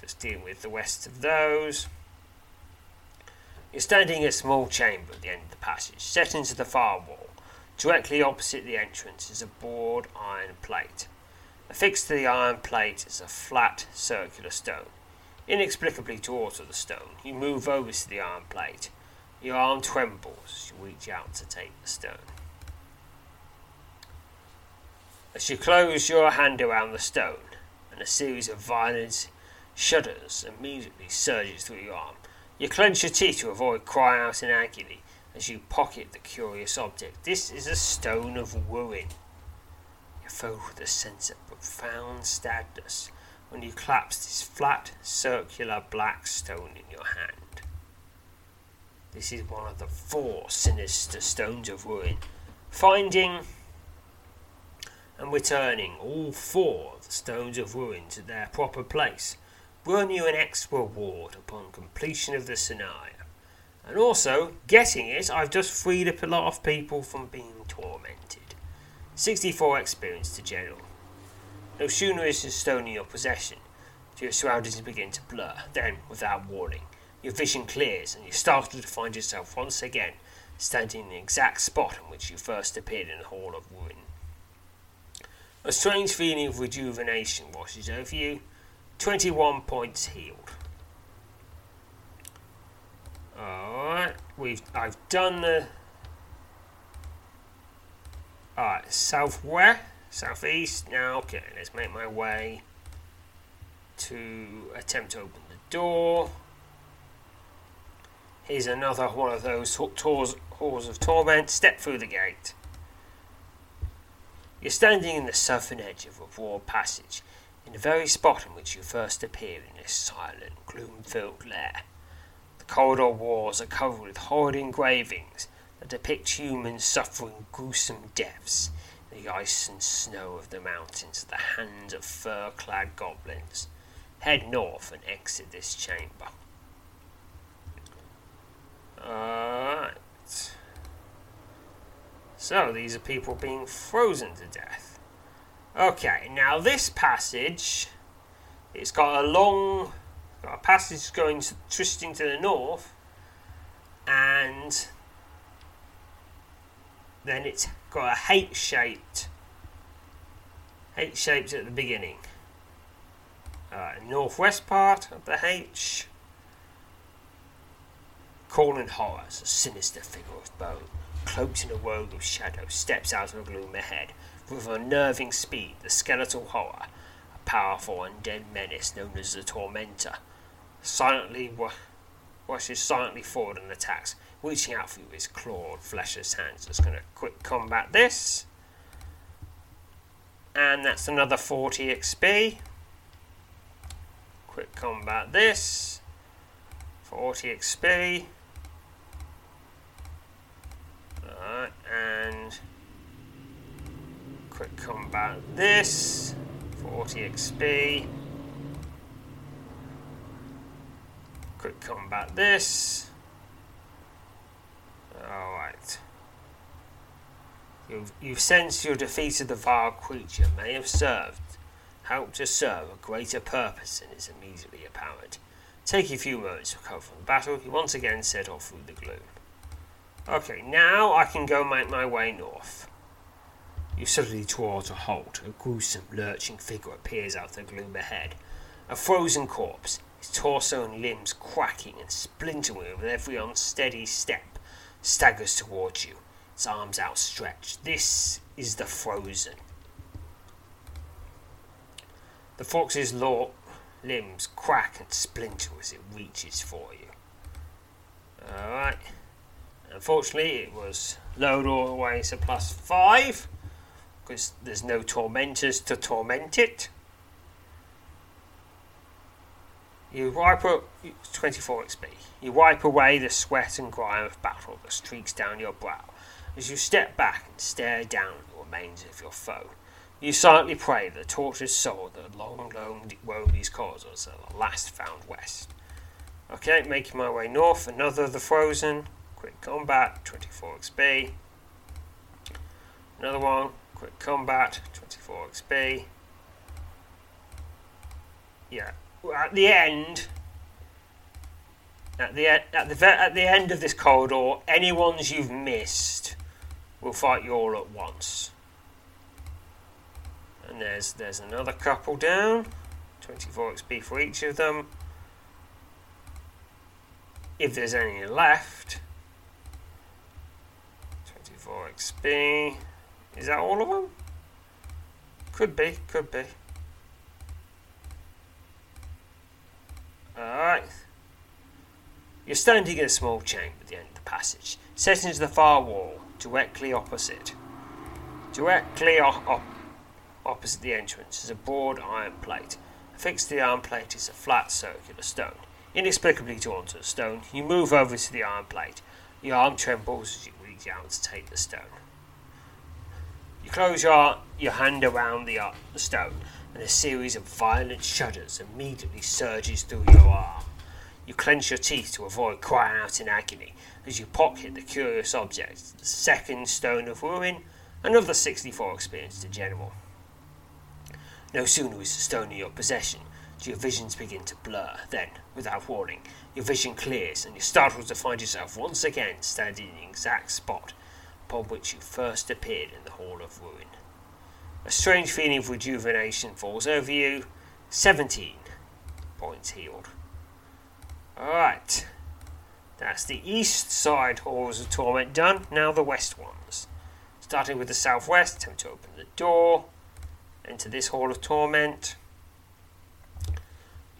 Just deal with the rest of those. You're standing in a small chamber at the end of the passage, set into the far wall. Directly opposite the entrance is a broad iron plate. Affixed to the iron plate is a flat, circular stone. Inexplicably drawn to the stone, you move over to the iron plate. Your arm trembles. You reach out to take the stone. As you close your hand around the stone, and a series of violent shudders immediately surges through your arm, you clench your teeth to avoid crying out in agony as you pocket the curious object. This is a stone of ruin. You're filled with a sense of profound sadness when you clasp this flat, circular, black stone in your hand. This is one of the four sinister stones of ruin. Finding and returning all four of the stones of ruin to their proper place will earn you an extra reward upon completion of the scenario. And also, getting it, I've just freed up a lot of people from being tormented. sixty-four experience to general. No sooner is the stone in your possession do your surroundings begin to blur. Then, without warning, your vision clears and you're startled to find yourself once again standing in the exact spot in which you first appeared in the Hall of Ruin. A strange feeling of rejuvenation washes over you. twenty-one points healed. Alright, we've I've done the... Alright, southwest, southeast. Now, okay, let's make my way to attempt to open the door. Here's another one of those halls of torment. Step through the gate. You're standing in the southern edge of a broad passage, in the very spot in which you first appeared in this silent, gloom-filled lair. The corridor walls are covered with horrid engravings that depict humans suffering gruesome deaths in the ice and snow of the mountains at the hands of fur-clad goblins. Head north and exit this chamber. Alright. So, these are people being frozen to death. Okay, now this passage, it's got a long, got a passage going, to, twisting to the north, and then it's got a H-shaped, H-shaped at the beginning. Alright, northwest part of the H, Calling Horrors, a sinister figure of bone, cloaked in a world of shadow, steps out of the gloom ahead. With unnerving speed, the skeletal horror, a powerful undead menace known as the Tormentor, silently wa- rushes silently forward and attacks, reaching out for you with his clawed, fleshless hands. Just going to quick combat this. And that's another forty X P. Quick combat this. forty X P. Alright, and quick combat this, forty X P, quick combat this, alright, you've, you've sensed your defeat of the vile creature may have served, helped to serve a greater purpose than is immediately apparent. Take a few moments to recover from the battle, you once again set off through the gloom. Okay, now I can go make my way north. You suddenly draw to a halt. A gruesome, lurching figure appears out of the gloom ahead. A frozen corpse, its torso and limbs cracking and splintering with every unsteady step, staggers towards you, its arms outstretched. This is the Frozen. The fox's long limbs crack and splinter as it reaches for you. Alright. Unfortunately, it was load all the way to plus five, because there's no tormentors to torment it. You wipe up twenty-four X P. You wipe away the sweat and grime of battle that streaks down your brow as you step back and stare down at the remains of your foe. You silently pray that the tortured soul that long roamed these corridors at the last found west. Okay, making my way north, another of the Frozen. Quick combat, twenty-four X P. Another one, quick combat, twenty-four X P. Yeah, at the end, at the at the at the end of this corridor, any ones you've missed will fight you all at once. And there's there's another couple down, twenty-four X P for each of them. If there's any left. X P. Is that all of them? Could be, could be. Alright. You're standing in a small chamber at the end of the passage, set into the far wall, directly opposite. Directly op- op- opposite the entrance is a broad iron plate. Affixed to the iron plate is a flat circular stone. Inexplicably drawn to the stone, you move over to the iron plate. Your arm trembles as you reach out to take the stone. You close your, your hand around the, uh, the stone, and a series of violent shudders immediately surges through your arm. You clench your teeth to avoid crying out in agony as you pocket the curious object, the second stone of ruin, another sixty-four experience to general. No sooner is the stone in your possession do your visions begin to blur. Then, without warning, your vision clears and you're startled to find yourself once again standing in the exact spot upon which you first appeared in the Hall of Ruin. A strange feeling of rejuvenation falls over you. seventeen points healed. Alright. That's the east side Halls of Torment done. Now the west ones. Starting with the southwest, attempt to open the door. Enter this Hall of Torment.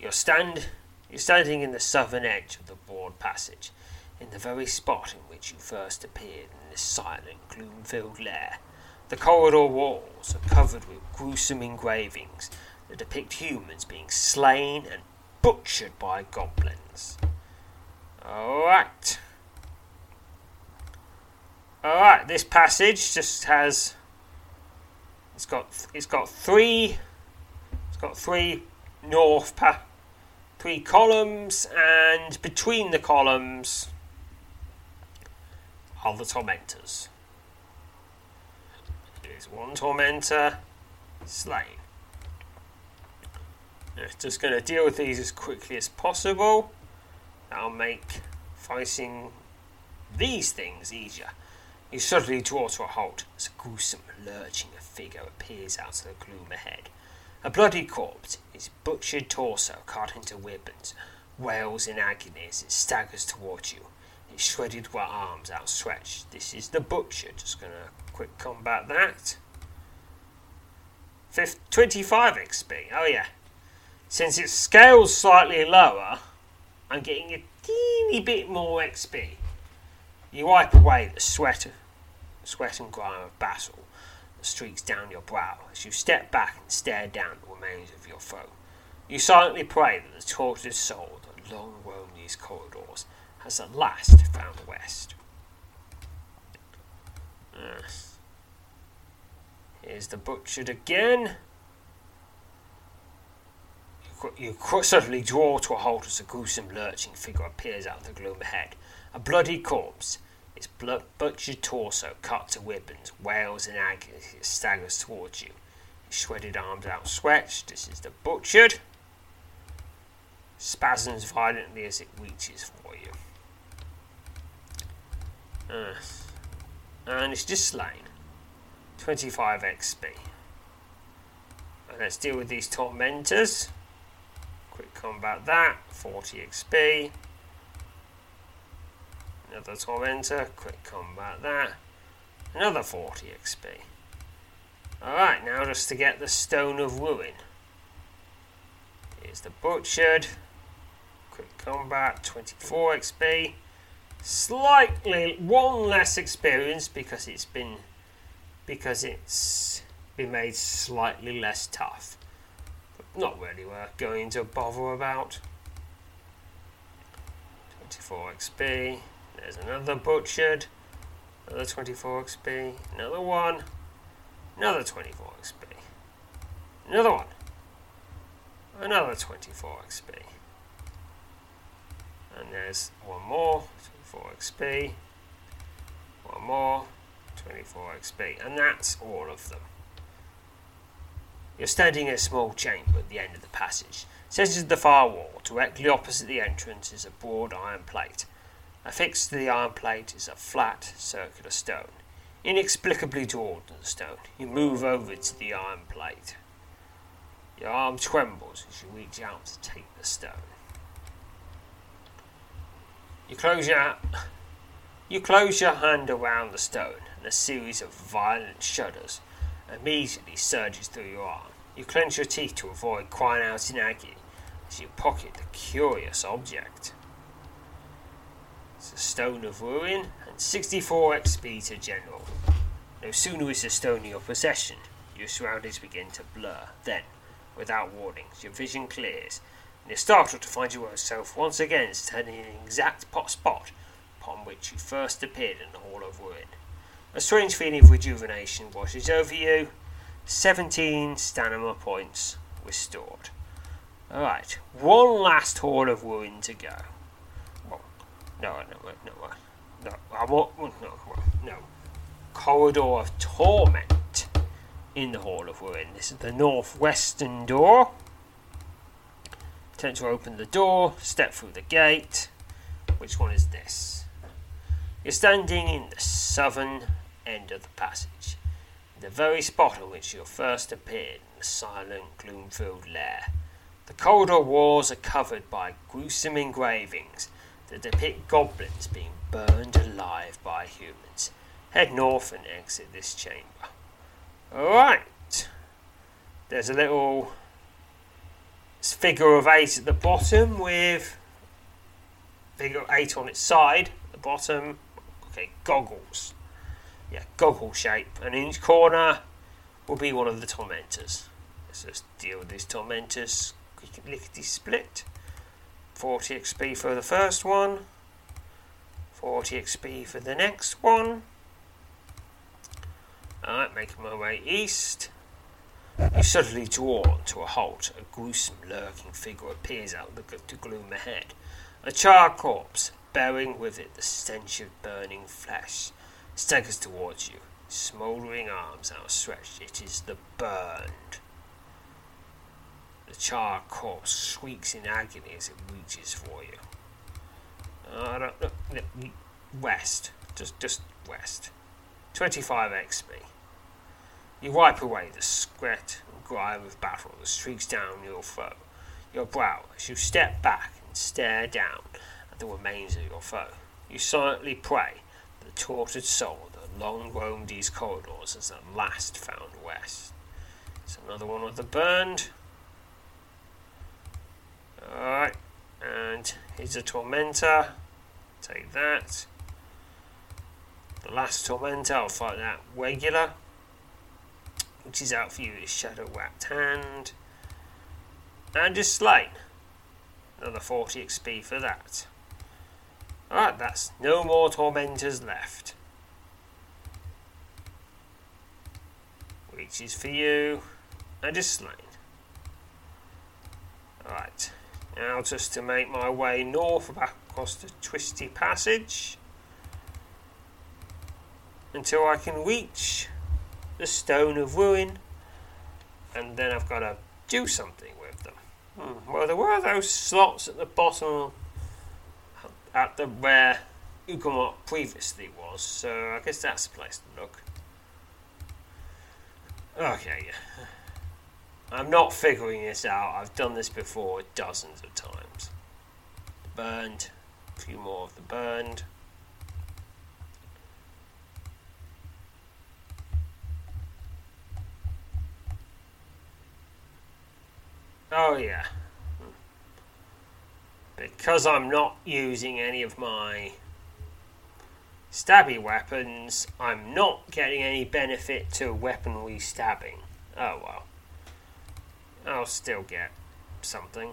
You're, stand, you're standing in the southern edge of the broad passage, in the very spot in which you first appeared in this silent, gloom-filled lair. The corridor walls are covered with gruesome engravings that depict humans being slain and butchered by goblins. Alright. Alright, this passage just has... It's got, it's got three... It's got three... North path, three columns, and between the columns are the tormentors. There's one tormentor slain. It's just going to deal with these as quickly as possible. That'll make fighting these things easier. You suddenly draw to a halt as a gruesome, lurching figure appears out of the gloom ahead. A bloody corpse, its butchered torso cut into ribbons, wails in agony as it staggers towards you, its shredded white arms outstretched. This is the butcher, just going to quick combat that. Fifth, twenty-five X P, oh yeah. Since it scales slightly lower, I'm getting a teeny bit more X P. You wipe away the sweat, sweat and grime of battle that streaks down your brow as you step back and stare down at the remains of your foe. You silently pray that the tortured soul that long roamed these corridors has at last found the West. Yes. Here's the butchered again. You, you cr- suddenly draw to a halt as a gruesome lurching figure appears out of the gloom ahead. A bloody corpse, its blood butchered torso cut to ribbons, wails in agony as it staggers towards you. Its shredded arms outstretched. This is the butchered. Spasms violently as it reaches for you. Uh, and it's just slain. twenty-five X P. And let's deal with these tormentors. Quick combat that. forty X P. Another tormentor, quick combat that. Another forty X P. Alright, now just to get the Stone of Ruin. Here's the butchered. Quick combat, twenty-four X P. Slightly one less experience because it's been because it's been made slightly less tough. But not really worth going to bother about. twenty-four X P. There's another butchered, another twenty-four X P, another one, another twenty-four X P, another one, another twenty-four X P, and there's one more, twenty-four X P, one more, twenty-four X P, and that's all of them. You're standing in a small chamber at the end of the passage. Set to the far wall, directly opposite the entrance is a broad iron plate. Affixed to the iron plate is a flat, circular stone. Inexplicably drawn to the stone, you move over to the iron plate. Your arm trembles as you reach out to take the stone. You close your, You close your hand around the stone, and a series of violent shudders immediately surges through your arm. You clench your teeth to avoid crying out in agony as you pocket the curious object. It's a stone of ruin and sixty-four X P to general. No sooner is the stone in your possession, your surroundings begin to blur. Then, without warnings, your vision clears, and you're startled to find yourself once again standing in the exact spot upon which you first appeared in the Hall of Ruin. A strange feeling of rejuvenation washes over you. seventeen stamina points restored. Alright, one last Hall of Ruin to go. Well, no, no, no, no, no, I want, no, no. Corridor of Torment in the Hall of Ruin. This is the northwestern door. Attempt to open the door, step through the gate. Which one is this? You're standing in the southern end of the passage, the very spot on which you first appeared in the silent, gloom-filled lair. The corridor walls are covered by gruesome engravings that depict goblins being burned alive by humans. Head north and exit this chamber. Alright. There's a little figure of eight at the bottom with figure of eight on its side at the bottom. Okay, goggles. Yeah, goggle shape. And in each corner will be one of the tormentors. Let's just deal with these tormentors. Lickety split. forty X P for the first one. forty X P for the next one. Alright, making my way east. You suddenly drawn to a halt. A gruesome, lurking figure appears out of the gloom ahead. A charred corpse, bearing with it the stench of burning flesh, staggers towards you, smouldering arms outstretched. It is the burned. The charred corpse shrieks in agony as it reaches for you. I don't know. West. Just, just west. twenty-five X P. You wipe away the sweat and grime of battle that streaks down your foe, your brow, as you step back and stare down at the remains of your foe. You silently pray for the tortured soul that long roamed these corridors has at last found west. It's another one of the burned. Alright, and here's a tormentor. Take that. The last tormentor, I'll fight that regular, which is out for you, is Shadow-Wrapped Hand. And just slain. Another forty X P for that. Alright, that's no more tormentors left. Which is for you. And just slain. Alright, now just to make my way north back across the twisty passage. Until I can reach the Stone of Ruin, and then I've got to do something with them. Hmm. Well, there were those slots at the bottom at the where Igrumurak previously was, so I guess that's the place to look. Okay, I'm not figuring this out. I've done this before dozens of times. The burned, a few more of the burned. Oh yeah, because I'm not using any of my stabby weapons, I'm not getting any benefit to weaponry stabbing. Oh well, I'll still get something.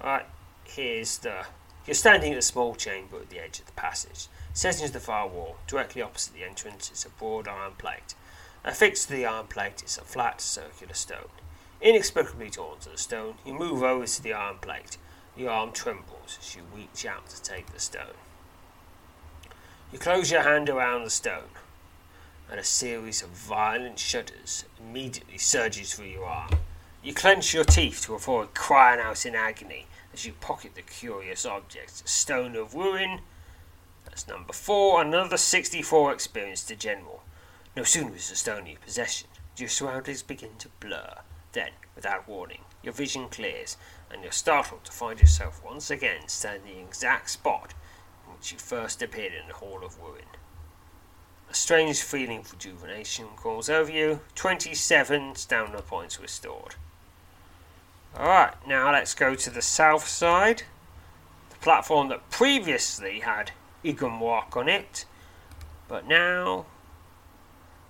Alright, here's the... You're standing in a small chamber at the edge of the passage. Set into the far wall, directly opposite the entrance is a broad iron plate. Affixed to the iron plate is a flat, circular stone. Inexplicably drawn to the stone, you move over to the iron plate. Your arm trembles as you reach out to take the stone. You close your hand around the stone, and a series of violent shudders immediately surges through your arm. You clench your teeth to avoid crying out in agony as you pocket the curious object, Stone of Ruin. That's number four, another sixty-four experience to general. No sooner is the stone in your possession, your surroundings begin to blur. Then, without warning, your vision clears, and you're startled to find yourself once again standing in the exact spot in which you first appeared in the Hall of Ruin. A strange feeling of rejuvenation crawls over you. twenty-seven stamina points restored. Alright, now let's go to the south side. The platform that previously had Igrumurak on it, but now...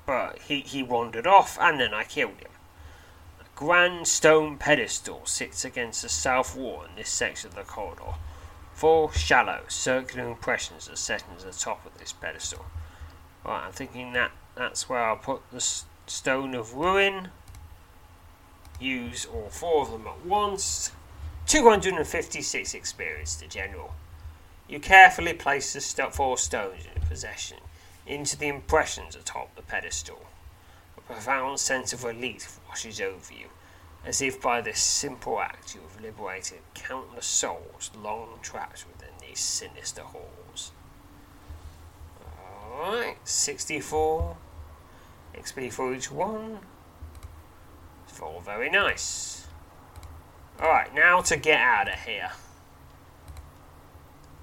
But he, he wandered off, and then I killed him. A grand stone pedestal sits against the south wall in this section of the corridor. Four shallow, circular impressions are set into the top of this pedestal. Right, I'm thinking that that's where I'll put the Stone of Ruin. Use all four of them at once. two hundred fifty-six experience to general. You carefully place the st- four stones in your possession into the impressions atop the pedestal. A profound sense of relief washes over you, as if by this simple act you have liberated countless souls long trapped within these sinister halls. Alright, sixty-four X P for each one. It's all very nice. Alright, now to get out of here.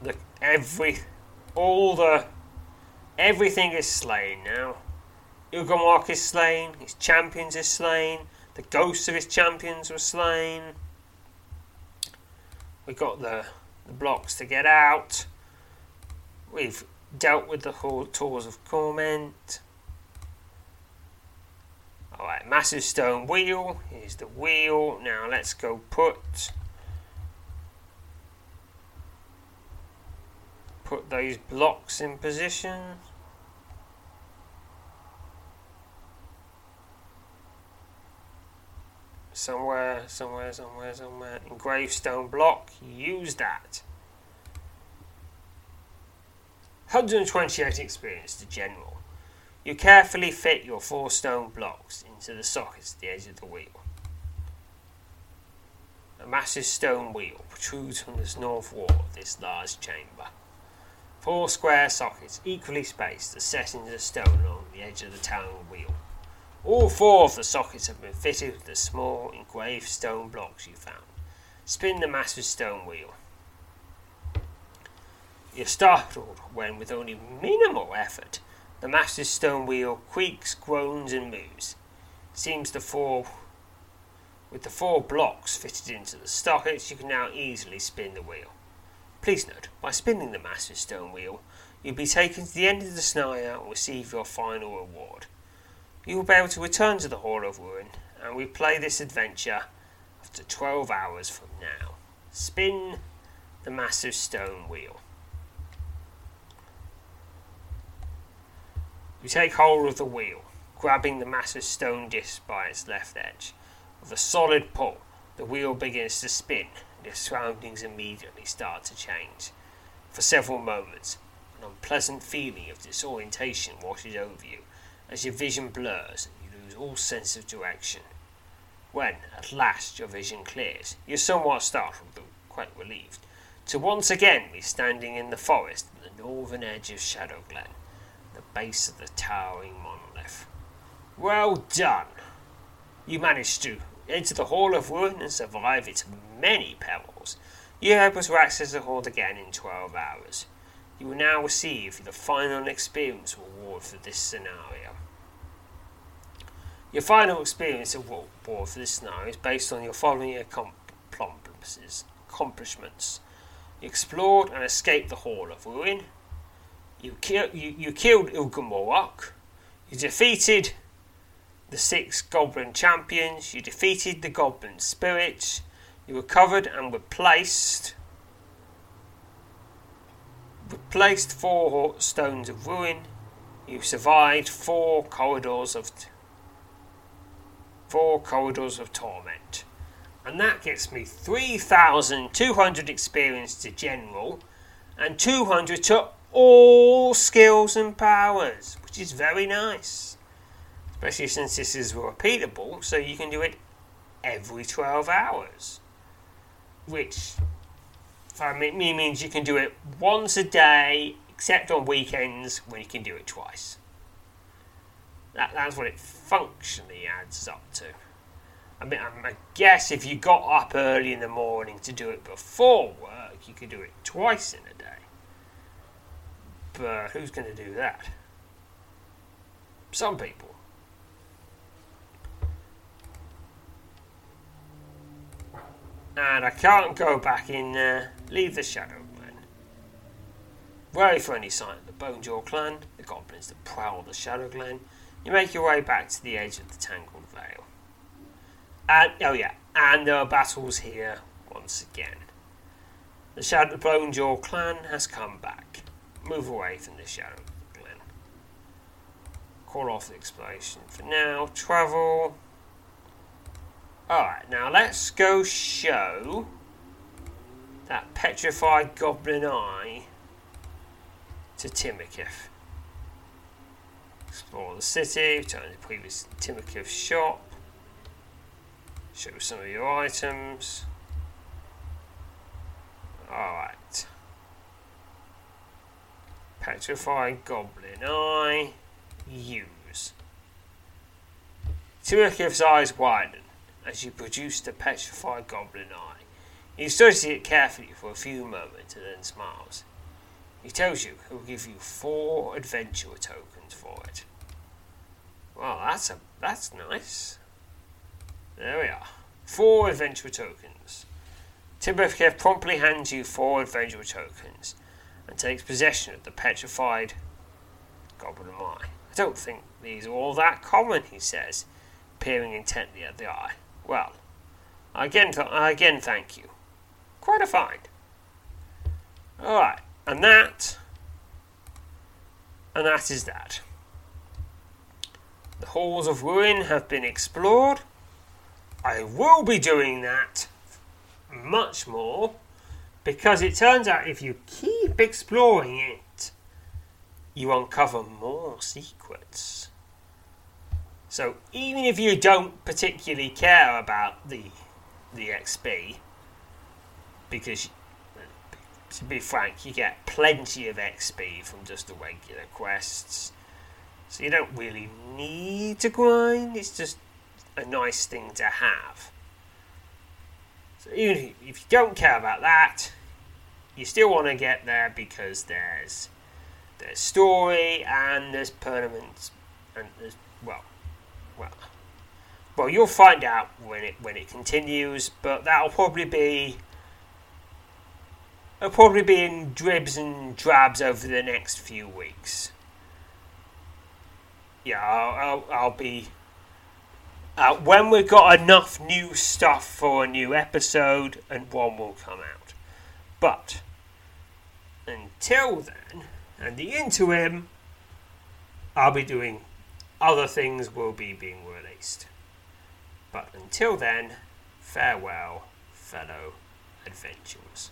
The, every, all the, everything is slain now. Uglomwok is slain, his champions is slain, the ghosts of his champions were slain. We got the, the blocks to get out. We've dealt with the whole Tours of Torment. Alright, massive stone wheel. Here's the wheel. Now let's go put... Put those blocks in position. Somewhere, somewhere, somewhere, somewhere. In gravestone block. Use that. one hundred twenty-eight experience to general. You carefully fit your four stone blocks into the sockets at the edge of the wheel. A massive stone wheel protrudes from this north wall of this large chamber. Four square sockets, equally spaced, are set into the stone along the edge of the towering wheel. All four of the sockets have been fitted with the small engraved stone blocks you found. Spin the massive stone wheel. You're startled when, with only minimal effort, the massive stone wheel creaks, groans, and moves. It seems to fall. With the four blocks fitted into the sockets, you can now easily spin the wheel. Please note, by spinning the massive stone wheel, you'll be taken to the end of the scenario and receive your final reward. You will be able to return to the Hall of Ruin and replay this adventure after twelve hours from now. Spin the massive stone wheel. You take hold of the wheel, grabbing the massive stone disc by its left edge. With a solid pull, the wheel begins to spin, and your surroundings immediately start to change. For several moments, an unpleasant feeling of disorientation washes over you as your vision blurs and you lose all sense of direction. When, at last, your vision clears, you're somewhat startled, though quite relieved, to once again be standing in the forest at the northern edge of Shadow Glen, the base of the towering monolith. Well done! You managed to enter the Hall of Ruin and survive its many perils. You help us access the Hall again in twelve hours. You will now receive the final experience reward for this scenario. Your final experience reward for this scenario is based on your following accomplishments. You explored and escaped the Hall of Ruin. You, kill, you, you killed Ilgumurak, you defeated the six goblin champions, you defeated the goblin spirits, you recovered and replaced replaced four stones of ruin, you survived four corridors of four corridors of torment. And that gets me three thousand two hundred experience to general and two hundred to all skills and powers, which is very nice, especially since this is repeatable, so you can do it every twelve hours, which for me means you can do it once a day, except on weekends when you can do it twice. That, that's what it functionally adds up to. I mean, I guess if you got up early in the morning to do it before work, you could do it twice in a day. But who's going to do that? Some people. And I can't go back in there. Leave the Shadow Glen. Very funny sign of the Bonejaw clan. The goblins that prowl the Shadow Glen. You make your way back to the edge of the Tangled Vale. And, oh yeah, and there are battles here once again. The Shadow Bonejaw clan has come back. Move away from the Shadow Glen. Call off the exploration for now. Travel. Alright, now let's go show that petrified goblin eye to Timokyv. Explore the city, return to the previous Timokyv shop. Show some of your items. Alright. Petrified goblin eye. Use. Timokiv's eyes widen as you produce the petrified goblin eye. He studies it carefully for a few moments and then smiles. He tells you he will give you four adventure tokens for it. Well, that's a that's nice. There we are. Four adventure tokens. Timokyv promptly hands you four adventure tokens and takes possession of the petrified goblin eye. I don't think these are all that common, he says, peering intently at the eye. Well, again, th- again, thank you. Quite a find. All right, and that, and that is that. The halls of ruin have been explored. I will be doing that much more, because it turns out if you keep exploring it, you uncover more secrets. So even if you don't particularly care about the the X P, because, to be frank, you get plenty of X P from just the regular quests, so you don't really need to grind. It's just a nice thing to have. So even if you don't care about that, you still want to get there because there's there's story and there's permanence and there's well. Well, well, you'll find out when it when it continues, but that'll probably be it'll probably be in dribs and drabs over the next few weeks. Yeah, I'll I'll, I'll be uh, when we've got enough new stuff for a new episode, and one will come out. But until then, and the interim, I'll be doing. Other things will be being released. But until then, farewell, fellow adventurers.